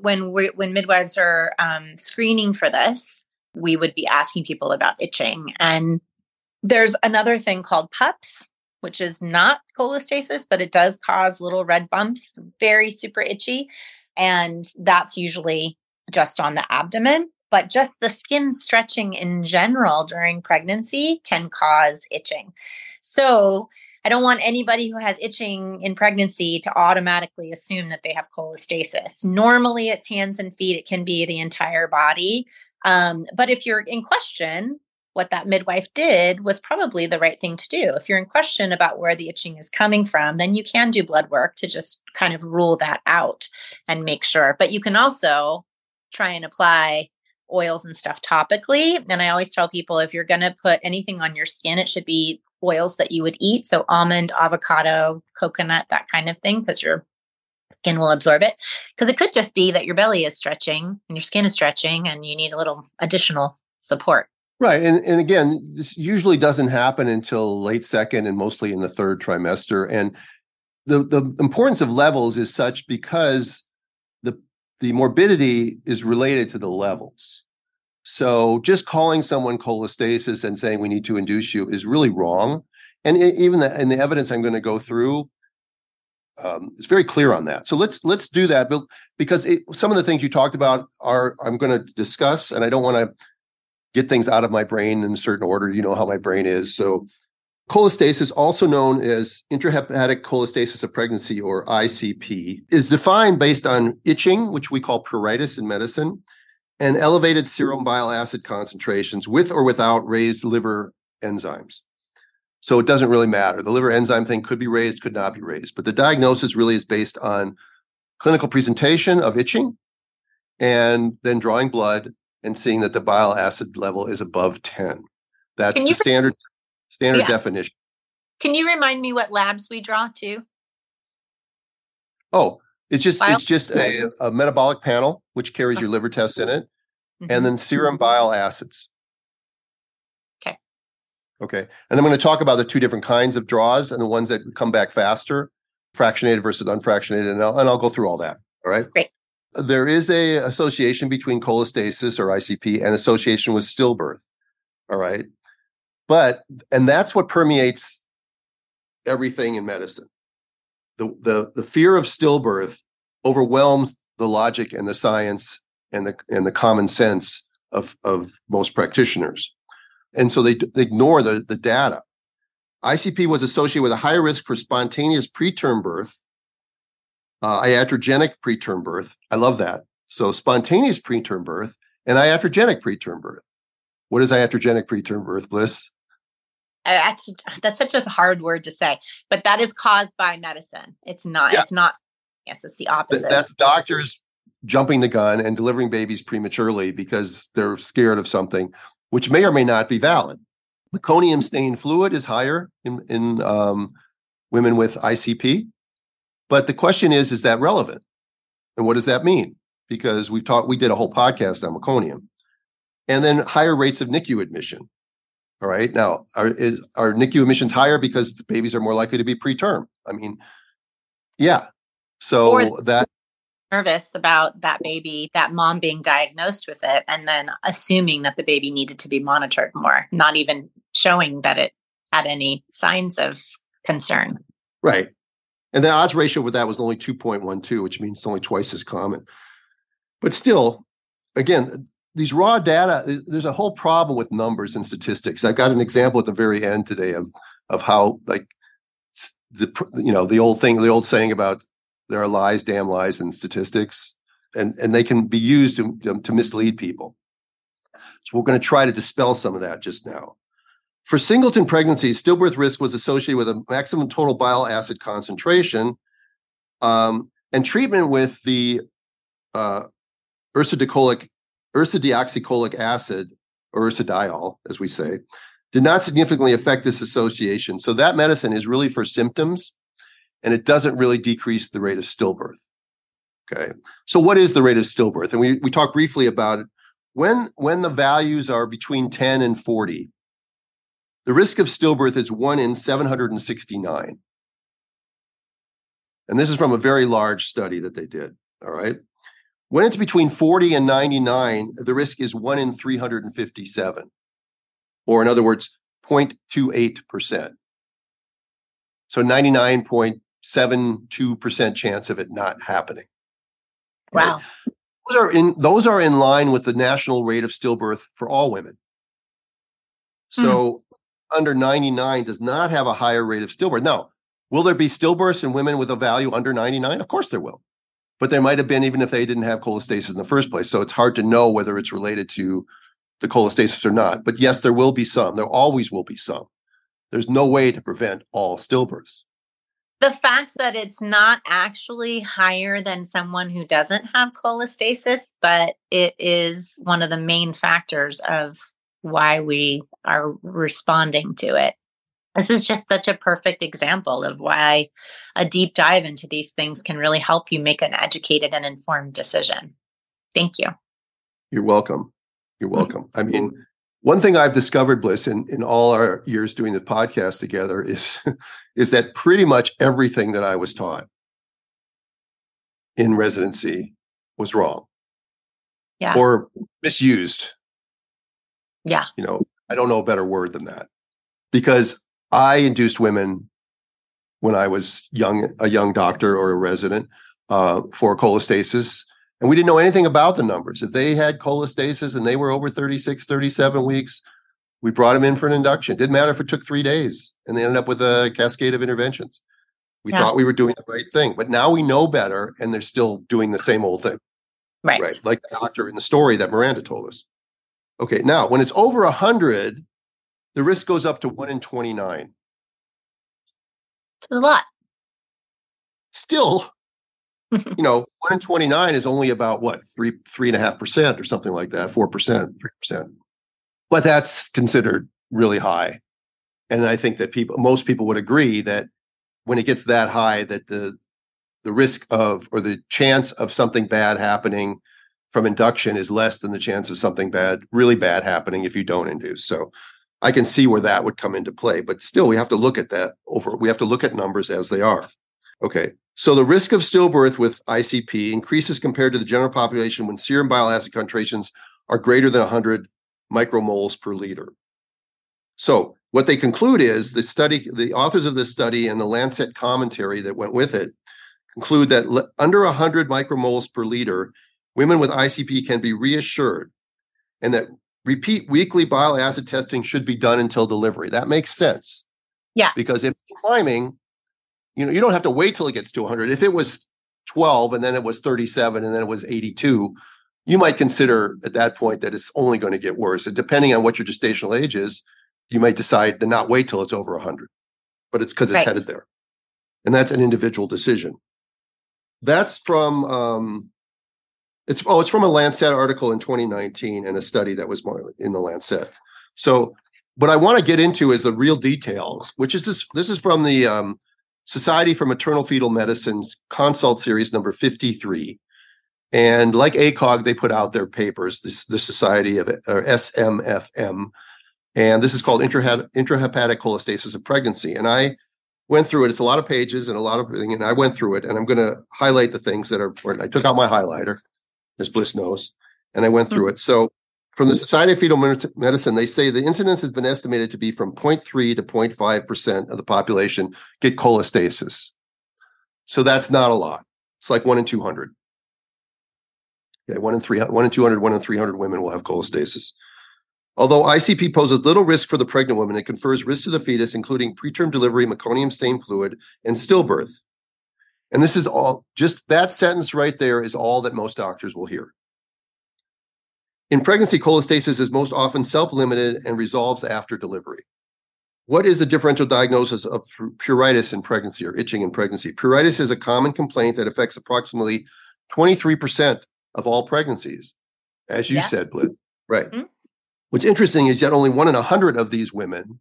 when midwives are screening for this, we would be asking people about itching. And there's another thing called PUPS, which is not cholestasis, but it does cause little red bumps, very super itchy. And that's usually just on the abdomen. but just the skin stretching in general during pregnancy can cause itching. So I don't want anybody who has itching in pregnancy to automatically assume that they have cholestasis. Normally it's hands and feet. It can be the entire body. But if you're in question, what that midwife did was probably the right thing to do. If you're in question about where the itching is coming from, then you can do blood work to just kind of rule that out and make sure. But you can also try and apply oils and stuff topically. And I always tell people, if you're going to put anything on your skin, it should be oils that you would eat. So almond, avocado, coconut, that kind of thing, because your skin will absorb it. Because it could just be that your belly is stretching and your skin is stretching and you need a little additional support. Right. And again, this usually doesn't happen until late second and mostly in the third trimester. And the importance of levels is such because the morbidity is related to the levels. So just calling someone cholestasis and saying we need to induce you is really wrong. And even the evidence I'm going to go through is very clear on that. So let's do that. But because some of the things you talked about are I'm going to discuss, and I don't want to get things out of my brain in a certain order. You know how my brain is. So cholestasis, also known as intrahepatic cholestasis of pregnancy or ICP, is defined based on itching, which we call pruritus in medicine, and elevated serum bile acid concentrations with or without raised liver enzymes. So it doesn't really matter. The liver enzyme thing could be raised, could not be raised. But the diagnosis really is based on clinical presentation of itching and then drawing blood and seeing that the bile acid level is above 10. That's the standard definition. Can you remind me what labs we draw too? Oh, it's just a metabolic panel, which carries your liver tests in it, and then serum bile acids. Okay. And I'm going to talk about the two different kinds of draws and the ones that come back faster, fractionated versus unfractionated, and I'll go through all that. All right? Great. There is a association between cholestasis or ICP and association with stillbirth. All right. And that's what permeates everything in medicine. The fear of stillbirth overwhelms the logic and the science and the common sense of most practitioners. And so they ignore the data. ICP was associated with a higher risk for spontaneous preterm birth, iatrogenic preterm birth. I love that. So spontaneous preterm birth and iatrogenic preterm birth. What is iatrogenic preterm birth, Bliss? Actually, that's such a hard word to say, but that is caused by medicine. It's not. Yeah. It's not. Yes, it's the opposite. That's doctors jumping the gun and delivering babies prematurely because they're scared of something, which may or may not be valid. Meconium stained fluid is higher in women with ICP. But the question is that relevant? And what does that mean? Because we did a whole podcast on meconium. And then higher rates of NICU admission. All right. Now, are NICU admissions higher because the babies are more likely to be preterm? I mean, yeah. So or that nervous about that baby, that mom being diagnosed with it, and then assuming that the baby needed to be monitored more, not even showing that it had any signs of concern. Right. And the odds ratio with that was only 2.12, which means it's only twice as common. But still, again, these raw data, there's a whole problem with numbers and statistics. I've got an example at the very end today of how, like, the old saying about there are lies, damn lies, and statistics, and they can be used to mislead people. So we're going to try to dispel some of that just now. For singleton pregnancies, stillbirth risk was associated with a maximum total bile acid concentration, and treatment with the ursodeoxycholic acid, or ursodiol, as we say, did not significantly affect this association. So that medicine is really for symptoms, and it doesn't really decrease the rate of stillbirth. Okay. So what is the rate of stillbirth? And we talked briefly about it. When the values are between 10 and 40, the risk of stillbirth is 1 in 769. And this is from a very large study that they did. All right. When it's between 40 and 99, the risk is 1 in 357, or in other words, 0.28%. So 99.72% chance of it not happening. Wow. Right? Those are in line with the national rate of stillbirth for all women. So under 99 does not have a higher rate of stillbirth. Now, will there be stillbirths in women with a value under 99? Of course there will. But there might have been even if they didn't have cholestasis in the first place. So it's hard to know whether it's related to the cholestasis or not. But yes, there will be some. There always will be some. There's no way to prevent all stillbirths. The fact that it's not actually higher than someone who doesn't have cholestasis, but it is one of the main factors of why we are responding to it. This is just such a perfect example of why a deep dive into these things can really help you make an educated and informed decision. Thank you. You're welcome. You're welcome. I mean, one thing I've discovered, Bliss, in all our years doing the podcast together is that pretty much everything that I was taught in residency was wrong. Yeah. Or misused. Yeah. You know, I don't know a better word than that. Because I induced women when I was a young doctor or a resident for cholestasis, and we didn't know anything about the numbers. If they had cholestasis and they were over 36, 37 weeks, we brought them in for an induction. Didn't matter if it took 3 days, and they ended up with a cascade of interventions. We thought we were doing the right thing, but now we know better, and they're still doing the same old thing. Right. Like the doctor in the story that Miranda told us. Okay, now, when it's over 100... the risk goes up to 1 in 29. A lot. Still, you know, 1 in 29 is only about, what, 3.5% or something like that, 4%, 3%. But that's considered really high. And I think that most people would agree that when it gets that high, that the risk of, or the chance of something bad happening from induction is less than the chance of something bad, really bad happening if you don't induce. So I can see where that would come into play, but still we have to look at that over. We have to look at numbers as they are. Okay. So the risk of stillbirth with ICP increases compared to the general population when serum bile acid concentrations are greater than 100 micromoles per liter. So what they conclude is the authors of this study and the Lancet commentary that went with it conclude that under 100 micromoles per liter, women with ICP can be reassured, and that repeat weekly bile acid testing should be done until delivery. That makes sense. Yeah. Because if it's climbing, you know, you don't have to wait till it gets to 100. If it was 12 and then it was 37 and then it was 82, you might consider at that point that it's only going to get worse. And depending on what your gestational age is, you might decide to not wait till it's over 100, but it's because it's headed there. And that's an individual decision. That's from... It's from a Lancet article in 2019 and a study that was in the Lancet. So what I want to get into is the real details, which is this. This is from the Society for Maternal Fetal Medicine's Consult Series number 53. And like ACOG, they put out their papers, the Society of SMFM. And this is called Intrahepatic Cholestasis of Pregnancy. And I went through it. It's a lot of pages and a lot of thing. And I went through it, and I'm going to highlight the things that are important. I took out my highlighter, as Bliss knows, and I went through it. So from the Society of Fetal Medicine, they say the incidence has been estimated to be from 0.3 to 0.5% of the population get cholestasis. So that's not a lot. It's like 1 in 200. Okay, 1 in 300 women will have cholestasis. Although ICP poses little risk for the pregnant woman, it confers risk to the fetus, including preterm delivery, meconium-stained fluid, and stillbirth. And this is all, just that sentence right there is all that most doctors will hear. In pregnancy, cholestasis is most often self-limited and resolves after delivery. What is the differential diagnosis of pruritus in pregnancy, or itching in pregnancy? Pruritus is a common complaint that affects approximately 23% of all pregnancies, as you said, Blitz. Right. Mm-hmm. What's interesting is that only 1 in 100 of these women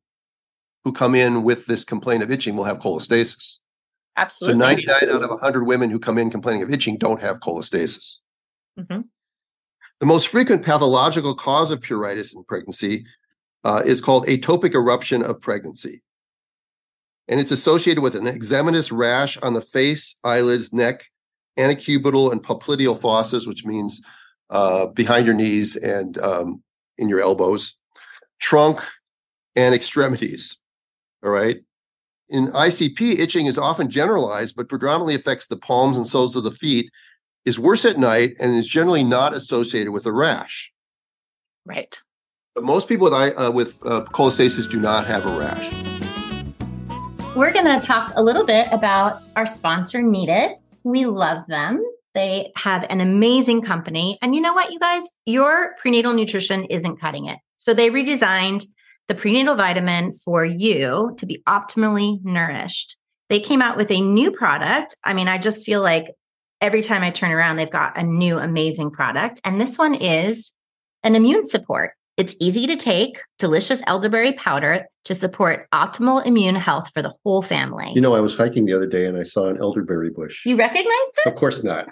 who come in with this complaint of itching will have cholestasis. Absolutely. So 99 out of 100 women who come in complaining of itching don't have cholestasis. Mm-hmm. The most frequent pathological cause of pruritus in pregnancy is called atopic eruption of pregnancy. And it's associated with an eczematous rash on the face, eyelids, neck, anacubital and popliteal fossas, which means behind your knees and in your elbows, trunk, and extremities. All right. In ICP, itching is often generalized, but predominantly affects the palms and soles of the feet is worse at night and is generally not associated with a rash. Right. But most people with cholestasis do not have a rash. We're going to talk a little bit about our sponsor, Needed. We love them. They have an amazing company. And you know what, you guys? Your prenatal nutrition isn't cutting it. So they redesigned the prenatal vitamin for you to be optimally nourished. They came out with a new product. I mean, I just feel like every time I turn around, they've got a new amazing product. And this one is an immune support. It's easy to take, delicious elderberry powder to support optimal immune health for the whole family. You know, I was hiking the other day and I saw an elderberry bush. You recognized it? Of course not.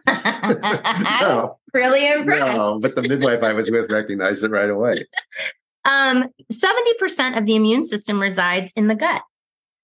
No. Really impressed. No, but the midwife I was with recognized it right away. 70% of the immune system resides in the gut,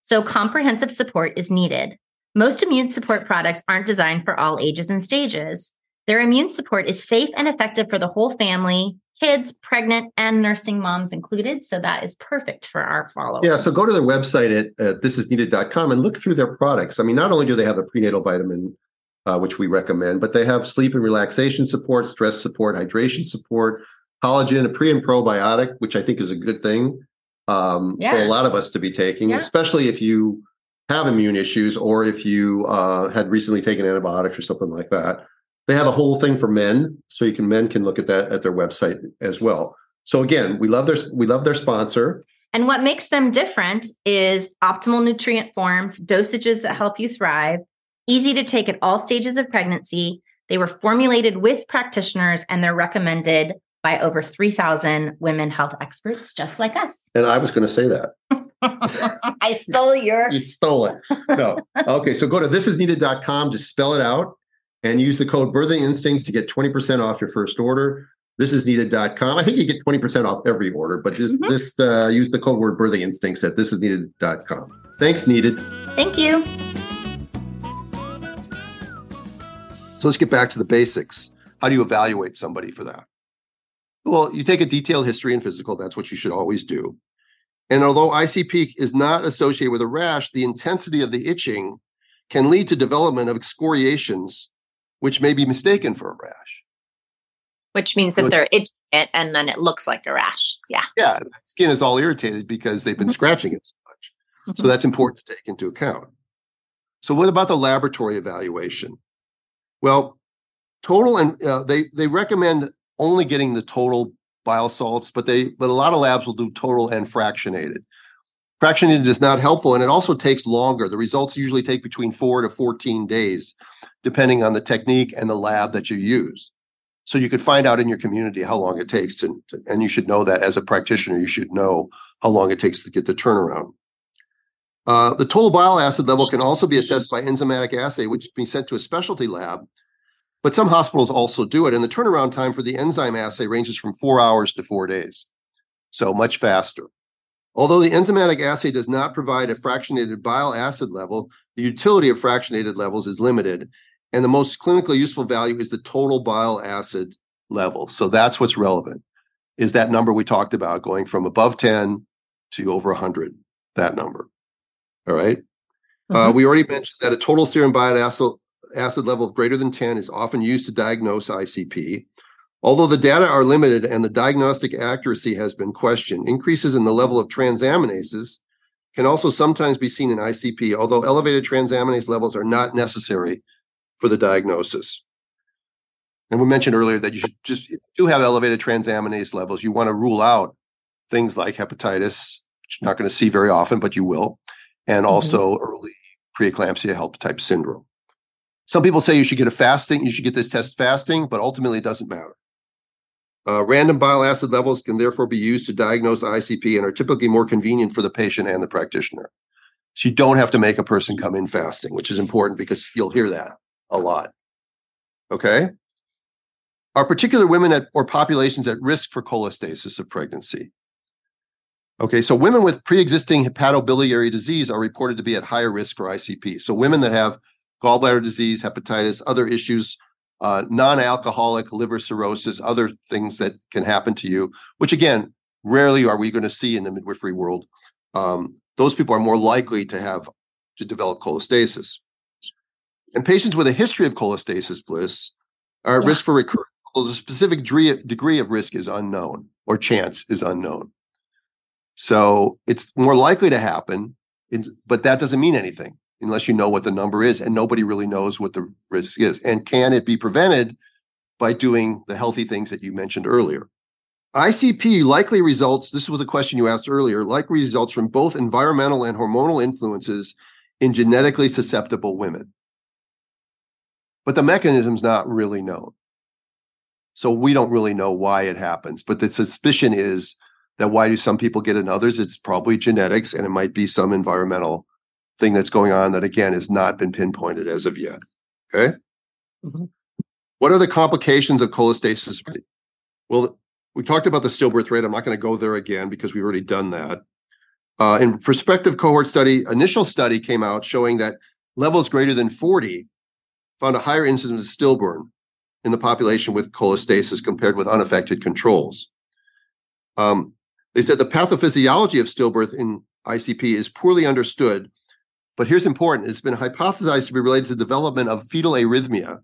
so comprehensive support is needed. Most immune support products aren't designed for all ages and stages. Their immune support is safe and effective for the whole family, kids, pregnant, and nursing moms included. So that is perfect for our followers. Yeah, so go to their website at thisisneeded.com and look through their products. I mean, not only do they have a prenatal vitamin, which we recommend, but they have sleep and relaxation support, stress support, hydration support, collagen, a pre and probiotic, which I think is a good thing for a lot of us to be taking, especially if you have immune issues or if you had recently taken antibiotics or something like that. They have a whole thing for men, so men can look at that at their website as well. So again, we love their sponsor. And what makes them different is optimal nutrient forms, dosages that help you thrive, easy to take at all stages of pregnancy. They were formulated with practitioners, and they're recommended by over 3,000 women health experts, just like us. And I was going to say that. I stole your... You stole it. No. Okay, so go to thisisneeded.com, just spell it out. And use the code Birthing Instincts to get 20% off your first order. Thisisneeded.com. I think you get 20% off every order, but just use the code word Birthing Instincts at thisisneeded.com. Thanks, Needed. Thank you. So let's get back to the basics. How do you evaluate somebody for that? Well, you take a detailed history and physical. That's what you should always do. And although ICP is not associated with a rash, the intensity of the itching can lead to development of excoriations, which may be mistaken for a rash. Which means that they're itching it and then it looks like a rash. Yeah. Yeah. Skin is all irritated because they've been scratching it so much. So that's important to take into account. So what about the laboratory evaluation? Well, total and they recommend only getting the total bile salts, but a lot of labs will do total and fractionated. Fractionated is not helpful, and it also takes longer. The results usually take between 4 to 14 days, depending on the technique and the lab that you use. So you could find out in your community how long it takes, and you should know that as a practitioner. You should know how long it takes to get the turnaround. The total bile acid level can also be assessed by enzymatic assay, which can be sent to a specialty lab, but some hospitals also do it, and the turnaround time for the enzyme assay ranges from 4 hours to 4 days, so much faster. Although the enzymatic assay does not provide a fractionated bile acid level, the utility of fractionated levels is limited, and the most clinically useful value is the total bile acid level. So that's what's relevant, is that number we talked about, going from above 10 to over 100, that number. All right? Mm-hmm. We already mentioned that a total serum bile acid level of greater than 10 is often used to diagnose ICP. Although the data are limited and the diagnostic accuracy has been questioned, increases in the level of transaminases can also sometimes be seen in ICP, although elevated transaminase levels are not necessary for the diagnosis. And we mentioned earlier that if you do have elevated transaminase levels, you want to rule out things like hepatitis, which you're not going to see very often, but you will, and also early preeclampsia HELP type syndrome. Some people say you should get this test fasting, but ultimately it doesn't matter. Random bile acid levels can therefore be used to diagnose ICP and are typically more convenient for the patient and the practitioner. So you don't have to make a person come in fasting, which is important because you'll hear that a lot. Okay? Are particular women or populations at risk for cholestasis of pregnancy? Okay, so women with pre-existing hepatobiliary disease are reported to be at higher risk for ICP. So women that have gallbladder disease, hepatitis, other issues, non-alcoholic liver cirrhosis, other things that can happen to you, which again, rarely are we going to see in the midwifery world. Those people are more likely to develop cholestasis. And patients with a history of cholestasis, Bliss, Risk for recurrence, the specific degree of risk is unknown, or chance is unknown. So it's more likely to happen, but that doesn't mean anything unless you know what the number is, and nobody really knows what the risk is. And can it be prevented by doing the healthy things that you mentioned earlier? ICP likely results, this was a question you asked earlier, likely results from both environmental and hormonal influences in genetically susceptible women. But the mechanism's not really known. So we don't really know why it happens. But the suspicion is that why do some people get it and others? It's probably genetics, and it might be some environmental thing that's going on that, again, has not been pinpointed as of yet. Okay? Mm-hmm. What are the complications of cholestasis? Well, we talked about the stillbirth rate. I'm not going to go there again because we've already done that. In prospective cohort study, initial study came out showing that levels greater than 40 found a higher incidence of stillborn in the population with cholestasis compared with unaffected controls. They said the pathophysiology of stillbirth in ICP is poorly understood, but here's important. It's been hypothesized to be related to the development of fetal arrhythmia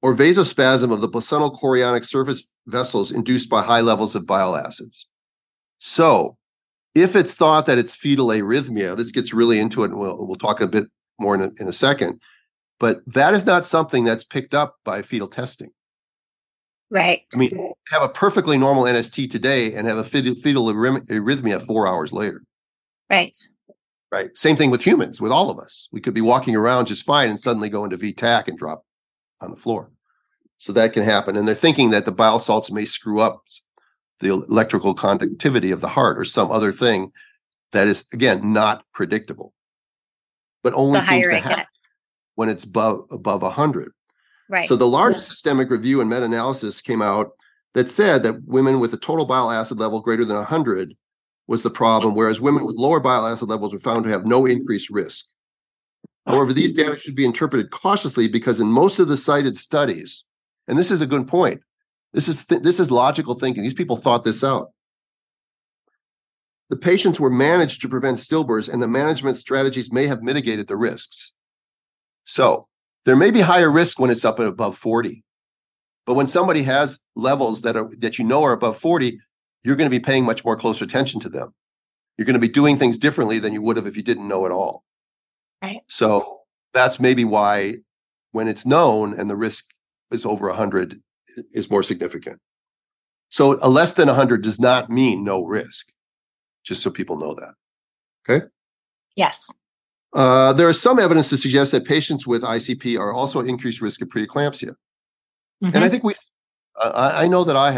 or vasospasm of the placental chorionic surface vessels induced by high levels of bile acids. So if it's thought that it's fetal arrhythmia, this gets really into it, and we'll talk a bit more in a second, but that is not something that's picked up by fetal testing. Right. I mean, have a perfectly normal NST today and have a fetal arrhythmia 4 hours later. Right. Right. Same thing with humans, with all of us. We could be walking around just fine and suddenly go into VTAC and drop on the floor. So that can happen. And they're thinking that the bile salts may screw up the electrical conductivity of the heart or some other thing that is, again, not predictable, but only seems to happen when it's above 100. Right. So the largest systemic review and meta-analysis came out that said that women with a total bile acid level greater than 100 was the problem, whereas women with lower bile acid levels were found to have no increased risk. However, these data should be interpreted cautiously because in most of the cited studies, and this is a good point, this is logical thinking. These people thought this out. The patients were managed to prevent stillbirths, and the management strategies may have mitigated the risks. So there may be higher risk when it's up at above 40, but when somebody has levels that are above 40, you're going to be paying much more close attention to them. You're going to be doing things differently than you would have if you didn't know at all. Right. So that's maybe why when it's known and the risk is over 100 is more significant. So a less than 100 does not mean no risk, just so people know that. Okay? Yes. There is some evidence to suggest that patients with ICP are also at increased risk of preeclampsia. Mm-hmm. And I think I know that I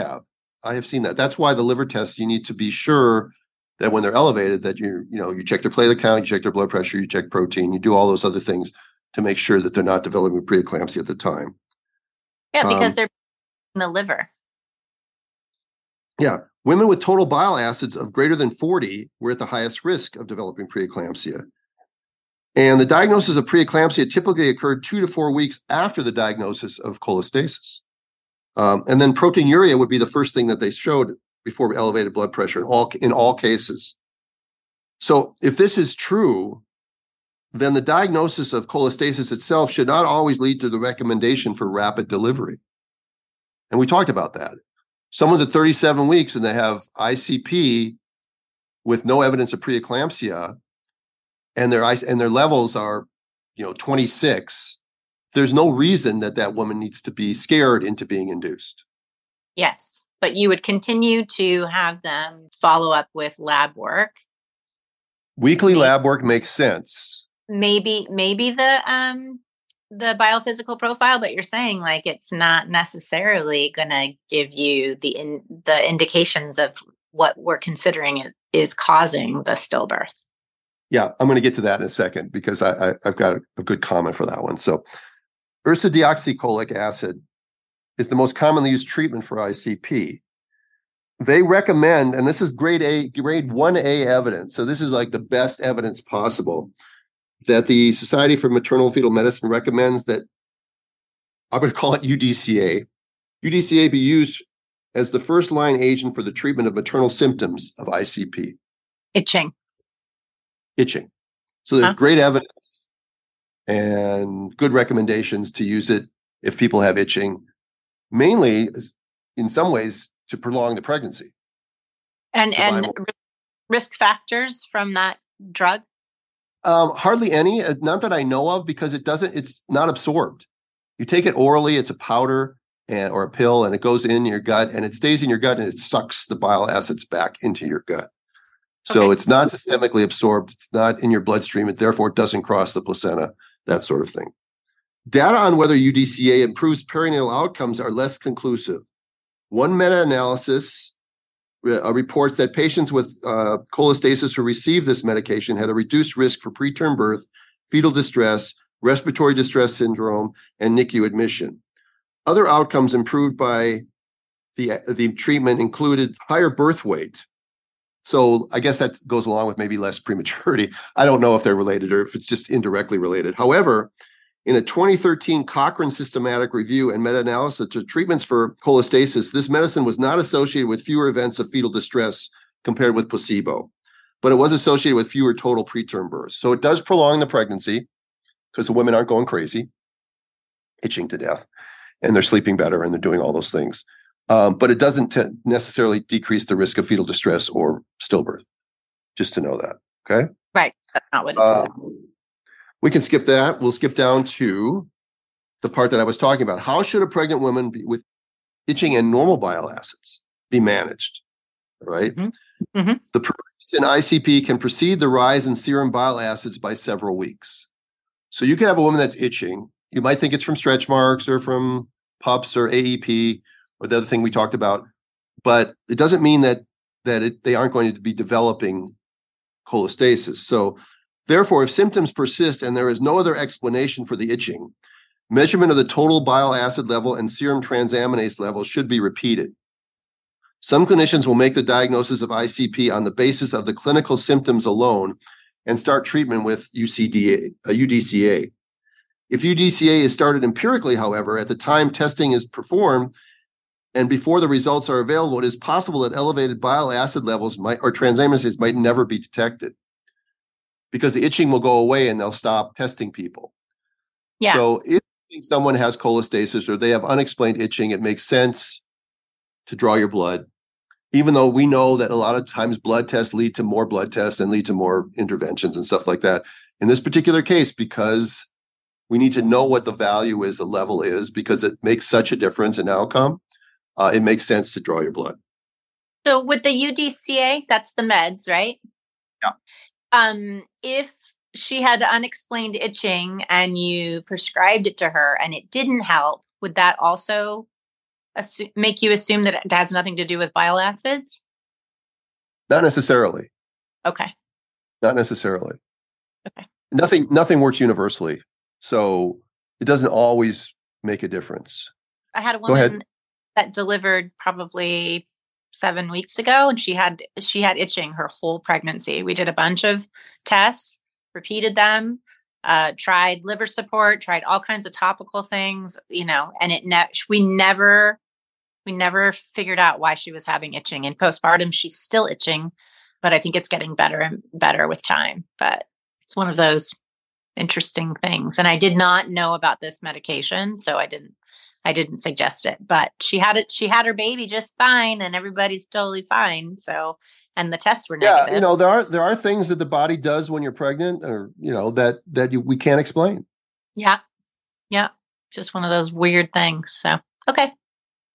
have seen that. That's why the liver tests, you need to be sure that when they're elevated, that you check their platelet count, you check their blood pressure, you check protein, you do all those other things to make sure that they're not developing preeclampsia at the time. Yeah, because they're in the liver. Yeah. Women with total bile acids of greater than 40 were at the highest risk of developing preeclampsia. And the diagnosis of preeclampsia typically occurred 2 to 4 weeks after the diagnosis of cholestasis. And then proteinuria would be the first thing that they showed before elevated blood pressure in all cases. So if this is true, then the diagnosis of cholestasis itself should not always lead to the recommendation for rapid delivery. And we talked about that. Someone's at 37 weeks and they have ICP with no evidence of preeclampsia, and their levels are, 26. There's no reason that woman needs to be scared into being induced. Yes, but you would continue to have them follow up with lab work. Weekly lab work makes sense. Maybe the biophysical profile that you're saying, like, it's not necessarily going to give you the indications of what we're considering is causing the stillbirth. Yeah, I'm going to get to that in a second because I've got a good comment for that one. So, ursodeoxycholic acid is the most commonly used treatment for ICP. They recommend, and this is grade 1A evidence, so this is like the best evidence possible, that the Society for Maternal Fetal Medicine recommends that, I'm going to call it UDCA. UDCA be used as the first-line agent for the treatment of maternal symptoms of ICP. Itching. So there's great evidence and good recommendations to use it if people have itching, mainly in some ways to prolong the pregnancy. And risk factors from that drug? Hardly any, not that I know of, because it's not absorbed. You take it orally, it's a powder or a pill, and it goes in your gut and it stays in your gut and it sucks the bile acids back into your gut. So okay. It's not systemically absorbed. It's not in your bloodstream. And therefore, it doesn't cross the placenta, that sort of thing. Data on whether UDCA improves perinatal outcomes are less conclusive. One meta-analysis reports that patients with cholestasis who received this medication had a reduced risk for preterm birth, fetal distress, respiratory distress syndrome, and NICU admission. Other outcomes improved by the treatment included higher birth weight. So I guess that goes along with maybe less prematurity. I don't know if they're related or if it's just indirectly related. However, in a 2013 Cochrane systematic review and meta-analysis of treatments for cholestasis, this medicine was not associated with fewer events of fetal distress compared with placebo, but it was associated with fewer total preterm births. So it does prolong the pregnancy because the women aren't going crazy, itching to death, and they're sleeping better and they're doing all those things. But it doesn't necessarily decrease the risk of fetal distress or stillbirth, just to know that, okay? Right, that's not what it's about. We can skip that. We'll skip down to the part that I was talking about. How should a pregnant woman with itching and normal bile acids be managed, right? Mm-hmm. Mm-hmm. The periods in ICP can precede the rise in serum bile acids by several weeks. So you could have a woman that's itching. You might think it's from stretch marks or from PUPs or AEP, or the other thing we talked about, but it doesn't mean that they aren't going to be developing cholestasis. So therefore, if symptoms persist and there is no other explanation for the itching, measurement of the total bile acid level and serum transaminase level should be repeated. Some clinicians will make the diagnosis of ICP on the basis of the clinical symptoms alone and start treatment with UDCA. If UDCA is started empirically, however, at the time testing is performed, and before the results are available, it is possible that elevated bile acid levels or transaminases might never be detected because the itching will go away and they'll stop testing people. Yeah. So if someone has cholestasis or they have unexplained itching, it makes sense to draw your blood, even though we know that a lot of times blood tests lead to more blood tests and lead to more interventions and stuff like that. In this particular case, because we need to know what the value is, the level is, because it makes such a difference in outcome. It makes sense to draw your blood. So with the UDCA, that's the meds, right? Yeah. If she had unexplained itching and you prescribed it to her and it didn't help, would that also make you assume that it has nothing to do with bile acids? Not necessarily. Okay. Not necessarily. Okay. Nothing works universally. So it doesn't always make a difference. I had a woman... Go ahead. That delivered probably 7 weeks ago, and she had itching her whole pregnancy. We did a bunch of tests, repeated them, tried liver support, tried all kinds of topical things, and we never figured out why she was having itching. And postpartum, she's still itching, but I think it's getting better and better with time. But it's one of those interesting things. And I did not know about this medication, so I didn't suggest it, but she had her baby just fine and everybody's totally fine. So, and the tests were negative. Yeah, there are things that the body does when you're pregnant or, we can't explain. Yeah. Yeah. Just one of those weird things. So, okay.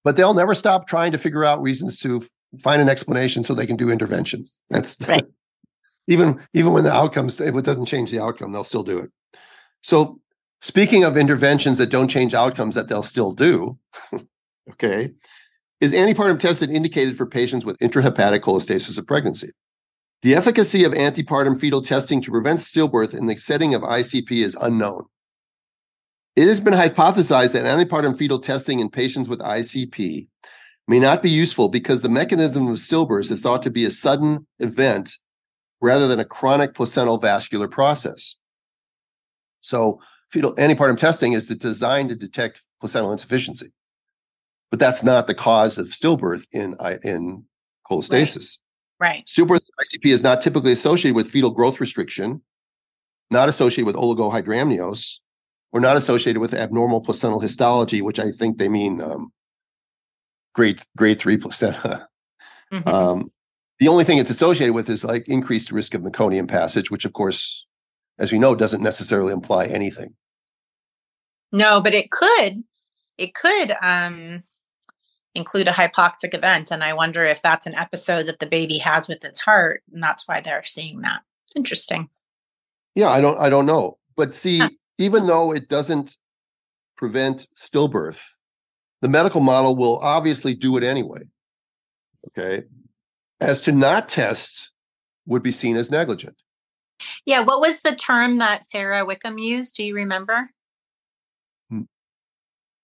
But they'll never stop trying to figure out reasons to find an explanation so they can do interventions. That's right. even when the outcomes, if it doesn't change the outcome, they'll still do it. So, speaking of interventions that don't change outcomes that they'll still do, okay, is antepartum testing indicated for patients with intrahepatic cholestasis of pregnancy? The efficacy of antepartum fetal testing to prevent stillbirth in the setting of ICP is unknown. It has been hypothesized that antepartum fetal testing in patients with ICP may not be useful because the mechanism of stillbirth is thought to be a sudden event rather than a chronic placental vascular process. So, fetal antepartum testing is designed to detect placental insufficiency, but that's not the cause of stillbirth in cholestasis. Right. Stillbirth in ICP is not typically associated with fetal growth restriction, not associated with oligohydramnios or not associated with abnormal placental histology, which I think they mean grade 3 placenta. Mm-hmm. The only thing it's associated with is like increased risk of meconium passage, which of course, as we know, doesn't necessarily imply anything. No, but it could include a hypoxic event. And I wonder if that's an episode that the baby has with its heart. And that's why they're seeing that. It's interesting. Yeah, I don't know. But see, even though it doesn't prevent stillbirth, the medical model will obviously do it anyway. Okay. As to not test would be seen as negligent. Yeah. What was the term that Sarah Wickham used? Do you remember?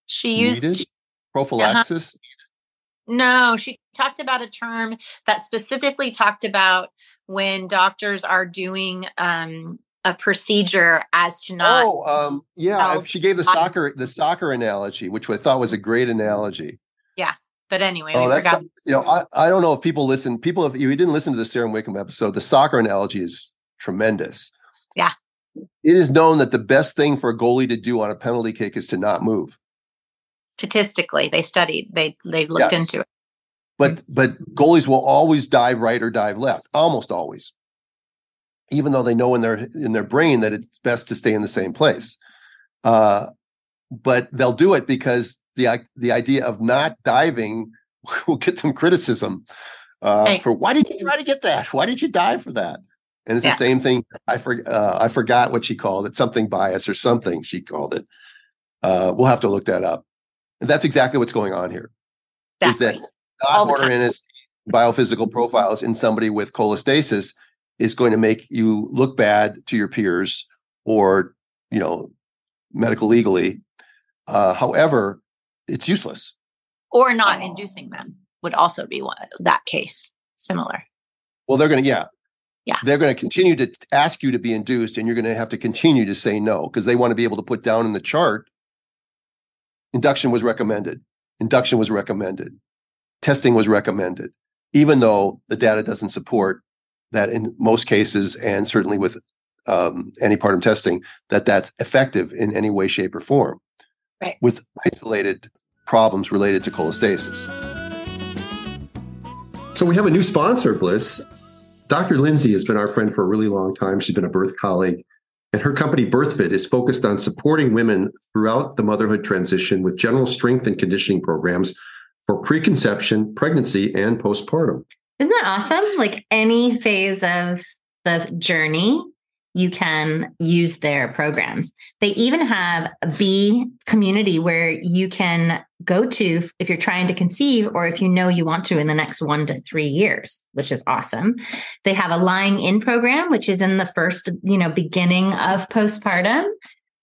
She used needed? Prophylaxis. Uh-huh. No, she talked about a term that specifically talked about when doctors are doing a procedure as to not. She gave the soccer analogy, which I thought was a great analogy. Yeah. But anyway, I don't know if people listen. If you didn't listen to the Sarah Wickham episode, the soccer analogy is tremendous. Yeah. It is known that the best thing for a goalie to do on a penalty kick is to not move. Statistically, they studied. They looked into it. But goalies will always dive right or dive left, almost always, even though they know in their brain that it's best to stay in the same place. But they'll do it because the idea of not diving will get them criticism for why did you try to get that? Why did you dive for that? And it's the same thing. I forgot what she called it, something bias or something she called it. We'll have to look that up. And that's exactly what's going on here. Exactly. Is that not ordering its biophysical profiles in somebody with cholestasis is going to make you look bad to your peers or, medical legally. However, it's useless. Or not inducing them would also be one that case similar. Well, they're going to, they're going to continue to ask you to be induced, and you're going to have to continue to say no because they want to be able to put down in the chart. Induction was recommended. Testing was recommended, even though the data doesn't support that in most cases, and certainly with antepartum testing, that's effective in any way, shape, or form. Right. With isolated problems related to cholestasis. So we have a new sponsor, Bliss. Dr. Lindsay has been our friend for a really long time. She's been a birth colleague, and her company BirthFit is focused on supporting women throughout the motherhood transition with general strength and conditioning programs for preconception, pregnancy, and postpartum. Isn't that awesome? Like any phase of the journey, you can use their programs. They even have a B community where you can go to if you're trying to conceive or if you know you want to in the next 1 to 3 years, which is awesome. They have a lying in program, which is in the first, beginning of postpartum.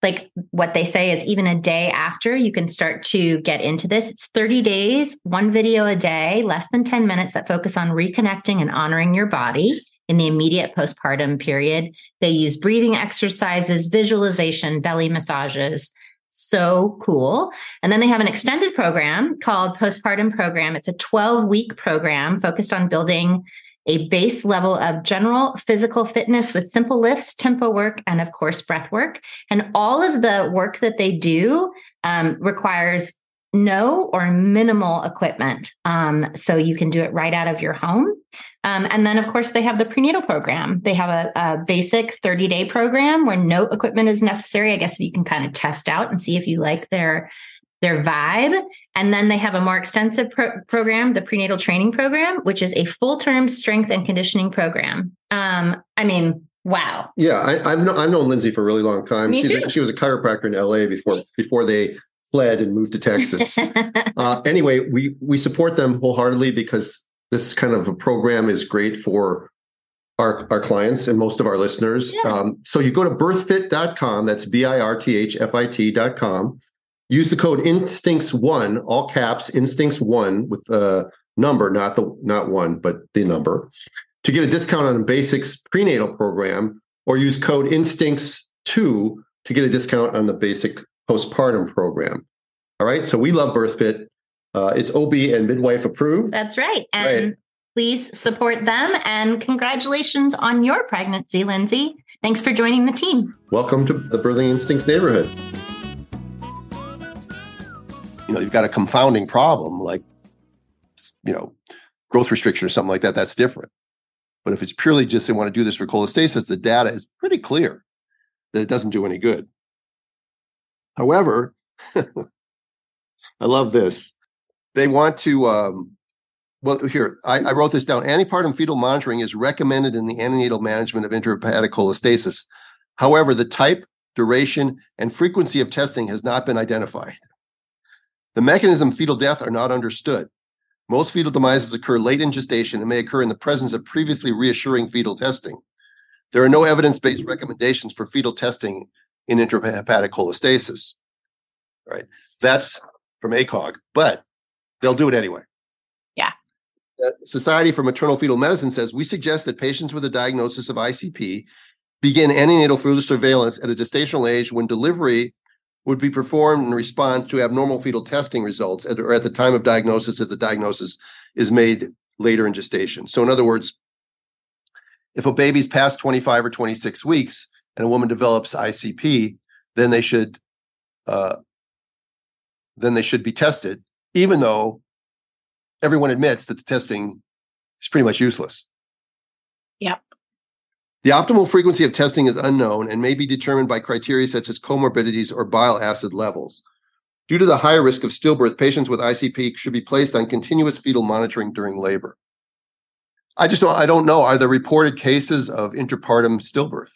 Like what they say is even a day after you can start to get into this. It's 30 days, one video a day, less than 10 minutes that focus on reconnecting and honoring your body. In the immediate postpartum period, they use breathing exercises, visualization, belly massages. So cool. And then they have an extended program called Postpartum Program. It's a 12-week program focused on building a base level of general physical fitness with simple lifts, tempo work, and of course, breath work. And all of the work that they do requires no or minimal equipment. So you can do it right out of your home. And then, of course, they have the prenatal program. They have a basic 30-day program where no equipment is necessary. I guess you can kind of test out and see if you like their vibe. And then they have a more extensive program, the prenatal training program, which is a full-term strength and conditioning program. Wow. Yeah, I've known Lindsay for a really long time. She was a chiropractor in L.A. before they fled and moved to Texas. Anyway, we support them wholeheartedly because this kind of a program is great for our clients and most of our listeners. Yeah. So you go to birthfit.com, that's birthfit.com. Use the code INSTINCTS1, all caps, INSTINCTS1 with the number, not one, but the number, to get a discount on the basics prenatal program, or use code INSTINCTS2 to get a discount on the basic postpartum program. All right, so we love BirthFit. It's OB and midwife approved. That's right. And Please support them. And congratulations on your pregnancy, Lindsay. Thanks for joining the team. Welcome to the Birthing Instincts neighborhood. you know, you've got a confounding problem like, you know, growth restriction or something like that, that's different. But if it's purely just they want to do this for cholestasis, the data is pretty clear that it doesn't do any good. However, I love this. They want to, well, here, I wrote this down. Antepartum fetal monitoring is recommended in the antenatal management of intrahepatic cholestasis. However, the type, duration, and frequency of testing has not been identified. The mechanism of fetal death are not understood. Most fetal demises occur late in gestation and may occur in the presence of previously reassuring fetal testing. There are no evidence-based recommendations for fetal testing in intrahepatic cholestasis. All right, that's from ACOG, but they'll do it anyway. Yeah. The Society for Maternal Fetal Medicine says, we suggest that patients with a diagnosis of ICP begin antenatal fetal surveillance at a gestational age when delivery would be performed in response to abnormal fetal testing results or at the time of diagnosis if the diagnosis is made later in gestation. So in other words, if a baby's past 25 or 26 weeks and a woman develops ICP, then they should be tested, even though everyone admits that the testing is pretty much useless. Yep. The optimal frequency of testing is unknown and may be determined by criteria such as comorbidities or bile acid levels. Due to the high risk of stillbirth, patients with ICP should be placed on continuous fetal monitoring during labor. I don't know. Are there reported cases of intrapartum stillbirth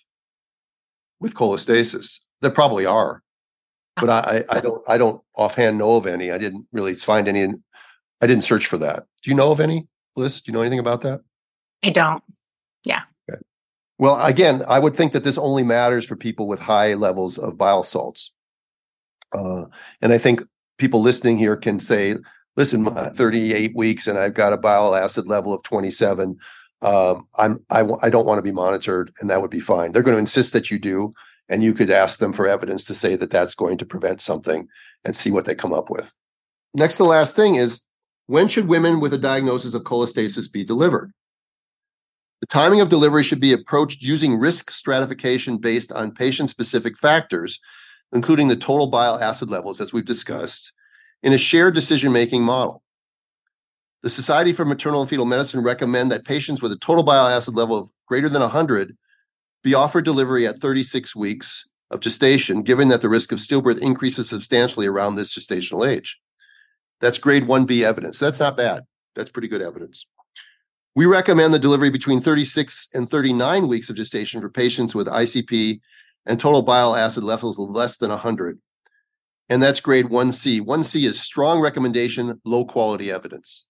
with cholestasis? There probably are, but I don't offhand know of any. I didn't really find any. I didn't search for that. Do you know of any, Bliss? Do you know anything about that? I don't. Yeah. Okay. Well, again, I would think that this only matters for people with high levels of bile salts. And I think people listening here can say, listen, 38 weeks and I've got a bile acid level of 27. I don't want to be monitored, and that would be fine. They're going to insist that you do, and you could ask them for evidence to say that that's going to prevent something and see what they come up with. Next to the last thing is, when should women with a diagnosis of cholestasis be delivered? The timing of delivery should be approached using risk stratification based on patient-specific factors, including the total bile acid levels, as we've discussed, in a shared decision-making model. The Society for Maternal and Fetal Medicine recommend that patients with a total bile acid level of greater than 100 be offered delivery at 36 weeks of gestation, given that the risk of stillbirth increases substantially around this gestational age. That's grade 1B evidence. That's not bad. That's pretty good evidence. We recommend the delivery between 36 and 39 weeks of gestation for patients with ICP and total bile acid levels of less than 100. And that's grade 1C. 1C is strong recommendation, low quality evidence.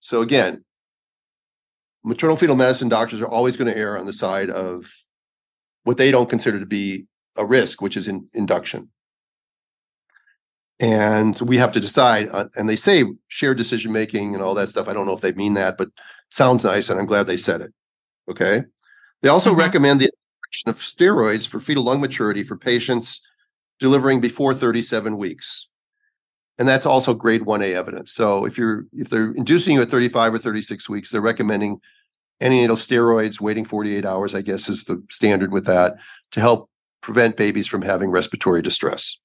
So again, maternal fetal medicine doctors are always going to err on the side of what they don't consider to be a risk, which is induction. And we have to decide, and they say shared decision-making and all that stuff. I don't know if they mean that, but it sounds nice, and I'm glad they said it, okay? They also recommend the administration of steroids for fetal lung maturity for patients delivering before 37 weeks. And that's also grade 1A evidence. So if they're inducing you at 35 or 36 weeks, they're recommending antenatal steroids, waiting 48 hours, I guess is the standard with that, to help prevent babies from having respiratory distress.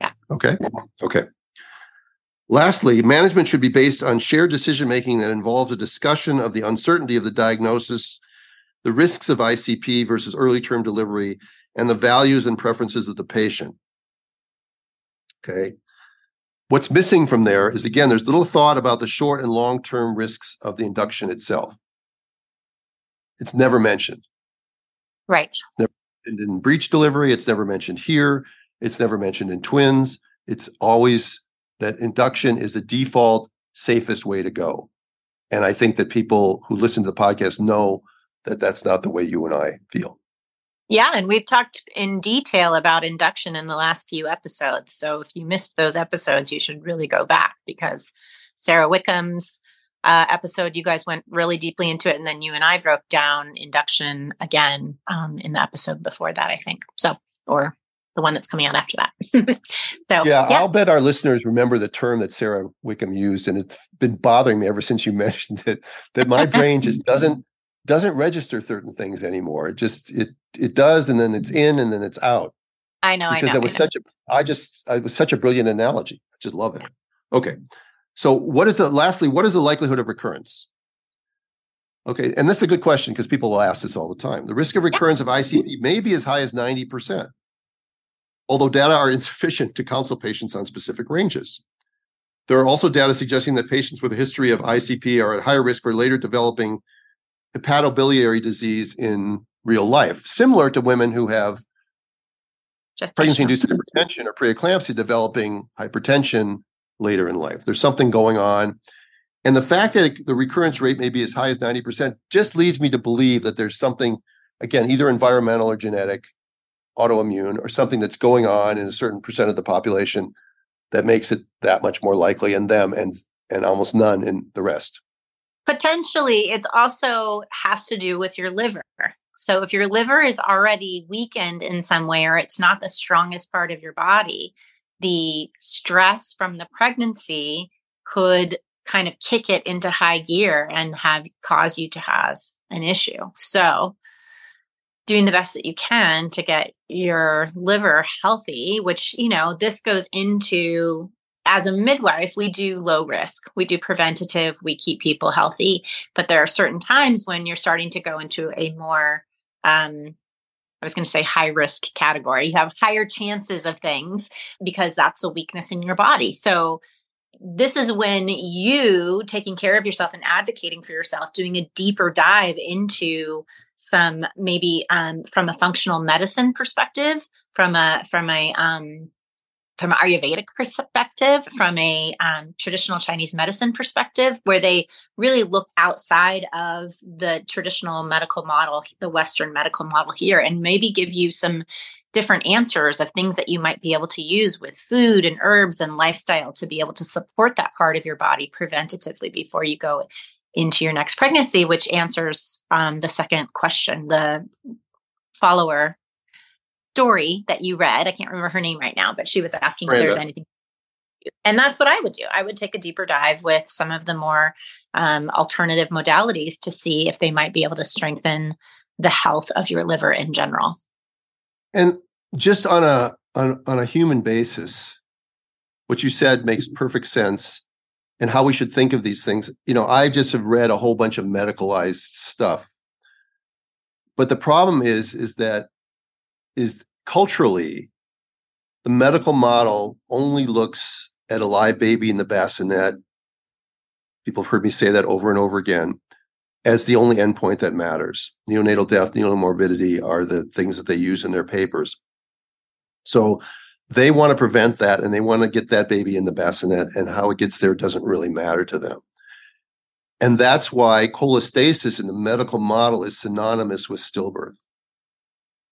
Yeah. Okay. Okay. Lastly, management should be based on shared decision-making that involves a discussion of the uncertainty of the diagnosis, the risks of ICP versus early-term delivery, and the values and preferences of the patient. Okay. What's missing from there is, again, there's little thought about the short and long-term risks of the induction itself. It's never mentioned. Right. Never mentioned in breech delivery. It's never mentioned here. It's never mentioned in twins. It's always that induction is the default, safest way to go. And I think that people who listen to the podcast know that that's not the way you and I feel. Yeah, and we've talked in detail about induction in the last few episodes. So if you missed those episodes, you should really go back, because Sarah Wickham's episode, you guys went really deeply into it. And then you and I broke down induction again in the episode before that, I think. So, or the one that's coming out after that. So yeah, I'll bet our listeners remember the term that Sarah Wickham used, and it's been bothering me ever since you mentioned it, that my brain just doesn't register certain things anymore. It does, and then it's in, and then it's out. I know. It was such a brilliant analogy. I just love it. Okay. So lastly, what is the likelihood of recurrence? Okay. And this is a good question because people will ask this all the time. The risk of recurrence of ICP may be as high as 90%, although data are insufficient to counsel patients on specific ranges. There are also data suggesting that patients with a history of ICP are at higher risk for later developing hepatobiliary disease in real life, similar to women who have pregnancy-induced hypertension or preeclampsia developing hypertension later in life. There's something going on. And the fact that the recurrence rate may be as high as 90% just leads me to believe that there's something, again, either environmental or genetic, autoimmune, or something that's going on in a certain percent of the population that makes it that much more likely in them and almost none in the rest. Potentially, it also has to do with your liver. So if your liver is already weakened in some way, or it's not the strongest part of your body, the stress from the pregnancy could kind of kick it into high gear and cause you to have an issue. So doing the best that you can to get your liver healthy, which, this goes into, as a midwife, we do low risk, we do preventative, we keep people healthy, but there are certain times when you're starting to go into a more, high risk category. You have higher chances of things because that's a weakness in your body. So this is when you taking care of yourself and advocating for yourself, doing a deeper dive into some maybe from a functional medicine perspective, from an Ayurvedic perspective, from a traditional Chinese medicine perspective, where they really look outside of the traditional medical model, the Western medical model here, and maybe give you some different answers of things that you might be able to use with food and herbs and lifestyle to be able to support that part of your body preventatively before you go into your next pregnancy, which answers the second question, the follower story that you read. I can't remember her name right now, but she was asking Miranda if there's anything. And that's what I would do. I would take a deeper dive with some of the more alternative modalities to see if they might be able to strengthen the health of your liver in general. And just on a human basis, what you said makes perfect sense and how we should think of these things. I just have read a whole bunch of medicalized stuff. But the problem is culturally, the medical model only looks at a live baby in the bassinet. People have heard me say that over and over again as the only endpoint that matters. Neonatal death, neonatal morbidity are the things that they use in their papers. So they want to prevent that, and they want to get that baby in the bassinet, and how it gets there doesn't really matter to them. And that's why cholestasis in the medical model is synonymous with stillbirth,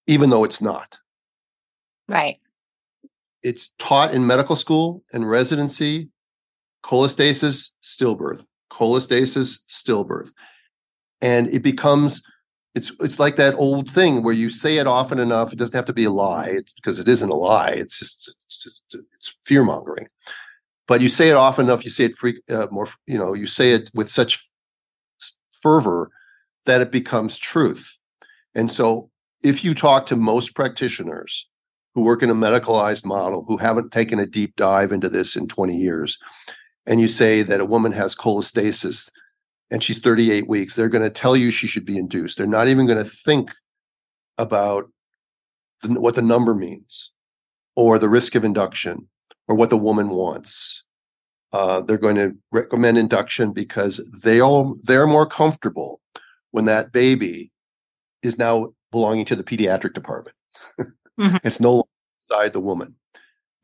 even though it's not. Right. It's taught in medical school and residency, cholestasis, stillbirth, cholestasis, stillbirth. And it becomes, it's like that old thing where you say it often enough, it doesn't have to be a lie, because it isn't a lie, it's fear-mongering. But you say it often enough, you say it you say it with such fervor that it becomes truth. And so if you talk to most practitioners who work in a medicalized model, who haven't taken a deep dive into this in 20 years, and you say that a woman has cholestasis and she's 38 weeks, they're going to tell you she should be induced. They're not even going to think about what the number means or the risk of induction or what the woman wants. They're going to recommend induction because they're more comfortable when that baby is now belonging to the pediatric department. Mm-hmm. It's no longer inside the woman.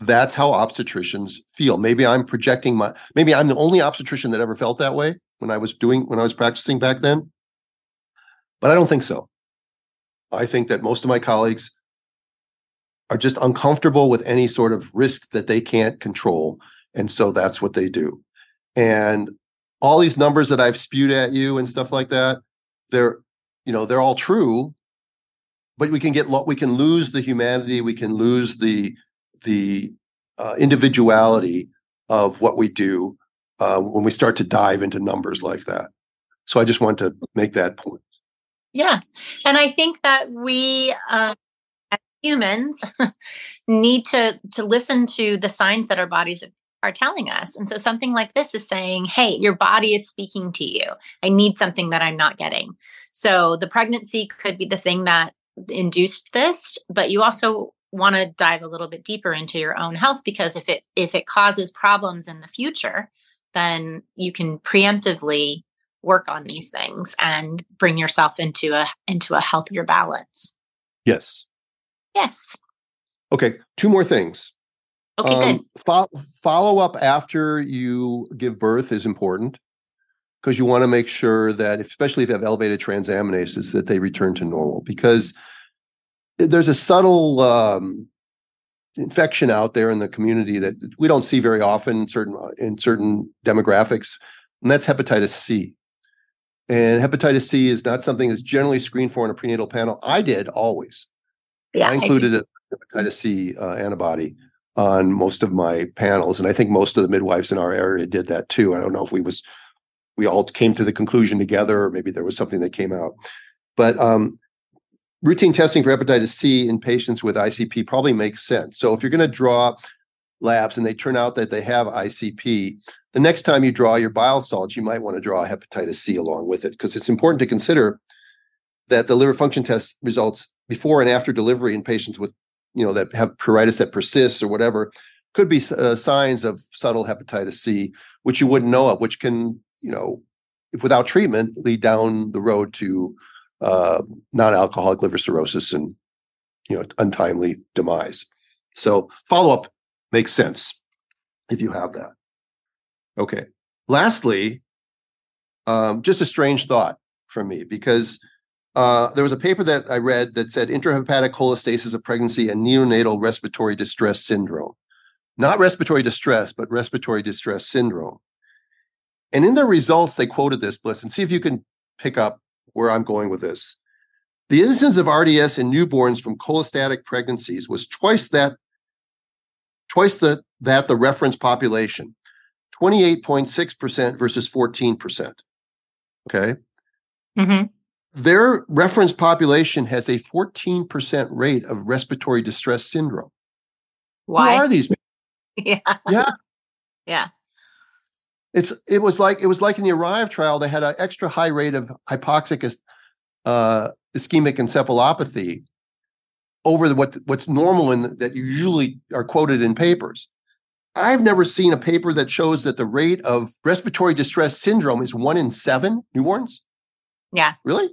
That's how obstetricians feel. Maybe I'm projecting maybe I'm the only obstetrician that ever felt that way when I was practicing back then. But I don't think so. I think that most of my colleagues are just uncomfortable with any sort of risk that they can't control. And so that's what they do. And all these numbers that I've spewed at you and stuff like that, they're all true. But we can lose the humanity, we can lose the individuality of what we do when we start to dive into numbers like that. So I just want to make that point. Yeah, and I think that we as humans need to listen to the signs that our bodies are telling us. And so something like this is saying, hey, your body is speaking to you. I need something that I'm not getting. So the pregnancy could be the thing that induced this, but you also want to dive a little bit deeper into your own health, because if it causes problems in the future, then you can preemptively work on these things and bring yourself into a healthier balance. Yes. Yes. Okay. Two more things. Okay, good. Follow up after you give birth is important, because you want to make sure that, especially if you have elevated transaminases, that they return to normal, because there's a subtle infection out there in the community that we don't see very often in certain demographics, and that's hepatitis C. And hepatitis C is not something that's generally screened for in a prenatal panel. I did always. Yeah, I included a hepatitis C antibody on most of my panels, and I think most of the midwives in our area did that too. I don't know if we all came to the conclusion together, or maybe there was something that came out. But routine testing for hepatitis C in patients with ICP probably makes sense. So if you're going to draw labs and they turn out that they have ICP, the next time you draw your bile salts, you might want to draw hepatitis C along with it, because it's important to consider that the liver function test results before and after delivery in patients with, that have pruritus that persists or whatever, could be signs of subtle hepatitis C, which you wouldn't know of, which can, if without treatment, lead down the road to non-alcoholic liver cirrhosis and, untimely demise. So follow-up makes sense if you have that. Okay. Lastly, just a strange thought from me, because there was a paper that I read that said intrahepatic cholestasis of pregnancy and neonatal respiratory distress syndrome. Not respiratory distress, but respiratory distress syndrome. And in their results, they quoted this, Bliss, and see if you can pick up where I'm going with this. The incidence of RDS in newborns from cholestatic pregnancies was twice the reference population, 28.6% versus 14%. Okay? Mm-hmm. Their reference population has a 14% rate of respiratory distress syndrome. Why? Who are these people? Yeah. It was like in the ARRIVE trial, they had an extra high rate of hypoxic ischemic encephalopathy over what's normal that usually are quoted in papers. I've never seen a paper that shows that the rate of respiratory distress syndrome is 1 in 7 newborns. Yeah. Really?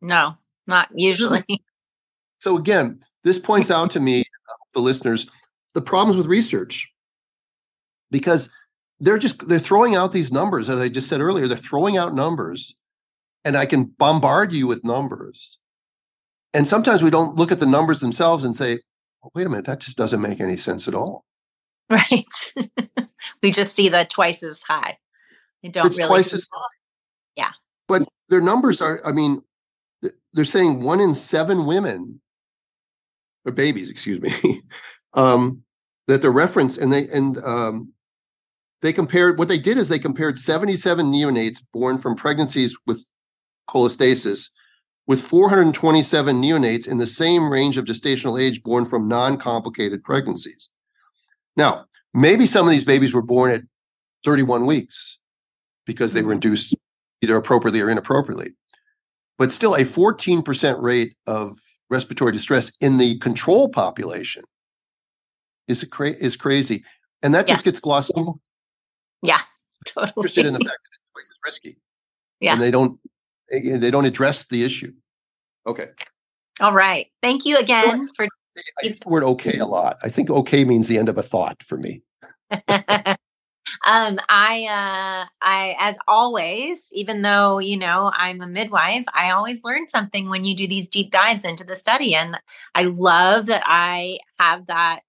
No, not usually. So again, this points out to me, the listeners, the problems with research, because they're throwing out these numbers. As I just said earlier, they're throwing out numbers, and I can bombard you with numbers. And sometimes we don't look at the numbers themselves and say, well, wait a minute, that just doesn't make any sense at all. Right. We just see the twice as high. It's twice as high. Yeah. But their numbers are, they're saying 1 in 7 women, or babies, excuse me, that they're referenced. And they compared 77 neonates born from pregnancies with cholestasis with 427 neonates in the same range of gestational age born from non-complicated pregnancies. Now, maybe some of these babies were born at 31 weeks because they were induced either appropriately or inappropriately, but still a 14% rate of respiratory distress in the control population is crazy. And that just gets glossed over. Yeah, totally. I'm interested in the fact that it's twice as risky. Yeah. And they don't address the issue. Okay. All right. Thank you again for... I use the word okay a lot. I think okay means the end of a thought for me. I, as always, even though, I'm a midwife, I always learn something when you do these deep dives into the study. And I love that I have that,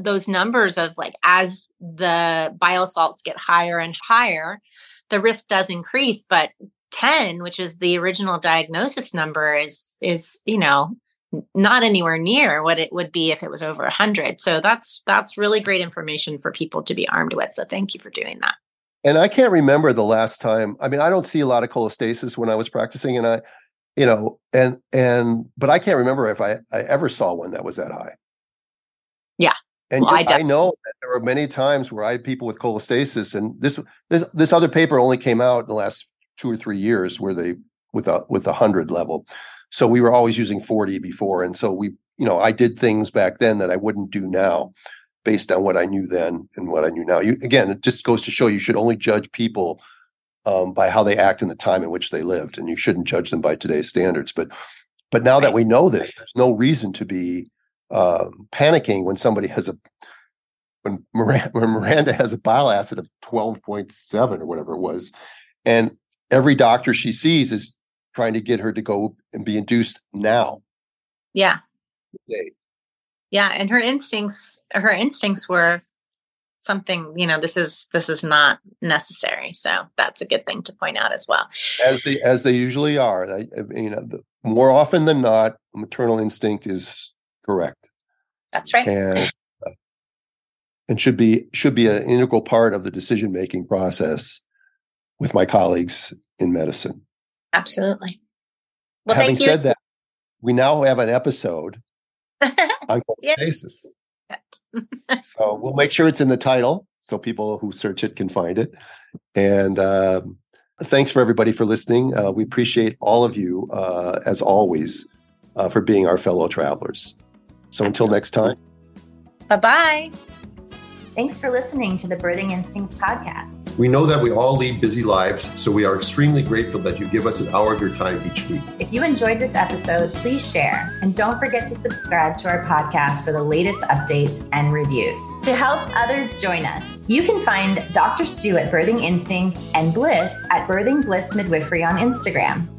those numbers of like, as the bile salts get higher and higher, the risk does increase, but 10, which is the original diagnosis number, is not anywhere near what it would be if it was over 100. So that's really great information for people to be armed with. So thank you for doing that. And I can't remember the last time. I don't see a lot of cholestasis when I was practicing, and I you know, and but I can't remember if I ever saw one that was that high. Yeah. And well, I know that there were many times where I had people with cholestasis, and this other paper only came out in the last 2 or 3 years where they with a 100 level. So we were always using 40 before. And so we, you know, I did things back then that I wouldn't do now based on what I knew then and what I knew now. Again, it just goes to show you should only judge people by how they act in the time in which they lived. And you shouldn't judge them by today's standards. But now that we know this, there's no reason to be panicking when somebody has when Miranda has a bile acid of 12.7 or whatever it was. And every doctor she sees is trying to get her to go and be induced now. Yeah. Today. Yeah. And her instincts were something, you know, this is not necessary. So that's a good thing to point out as well. As they usually are, you know, more often than not, maternal instinct is correct. That's right. And should be an integral part of the decision-making process with my colleagues in medicine. Absolutely. Well, having said that, we now have an episode on cholestasis. So we'll make sure it's in the title so people who search it can find it. And thanks for everybody for listening. We appreciate all of you, as always, for being our fellow travelers. So until next time. Bye-bye. Thanks for listening to the Birthing Instincts podcast. We know that we all lead busy lives, so we are extremely grateful that you give us an hour of your time each week. If you enjoyed this episode, please share. And don't forget to subscribe to our podcast for the latest updates and reviews. To help others join us, you can find Dr. Stu at Birthing Instincts and Bliss at Birthing Bliss Midwifery on Instagram.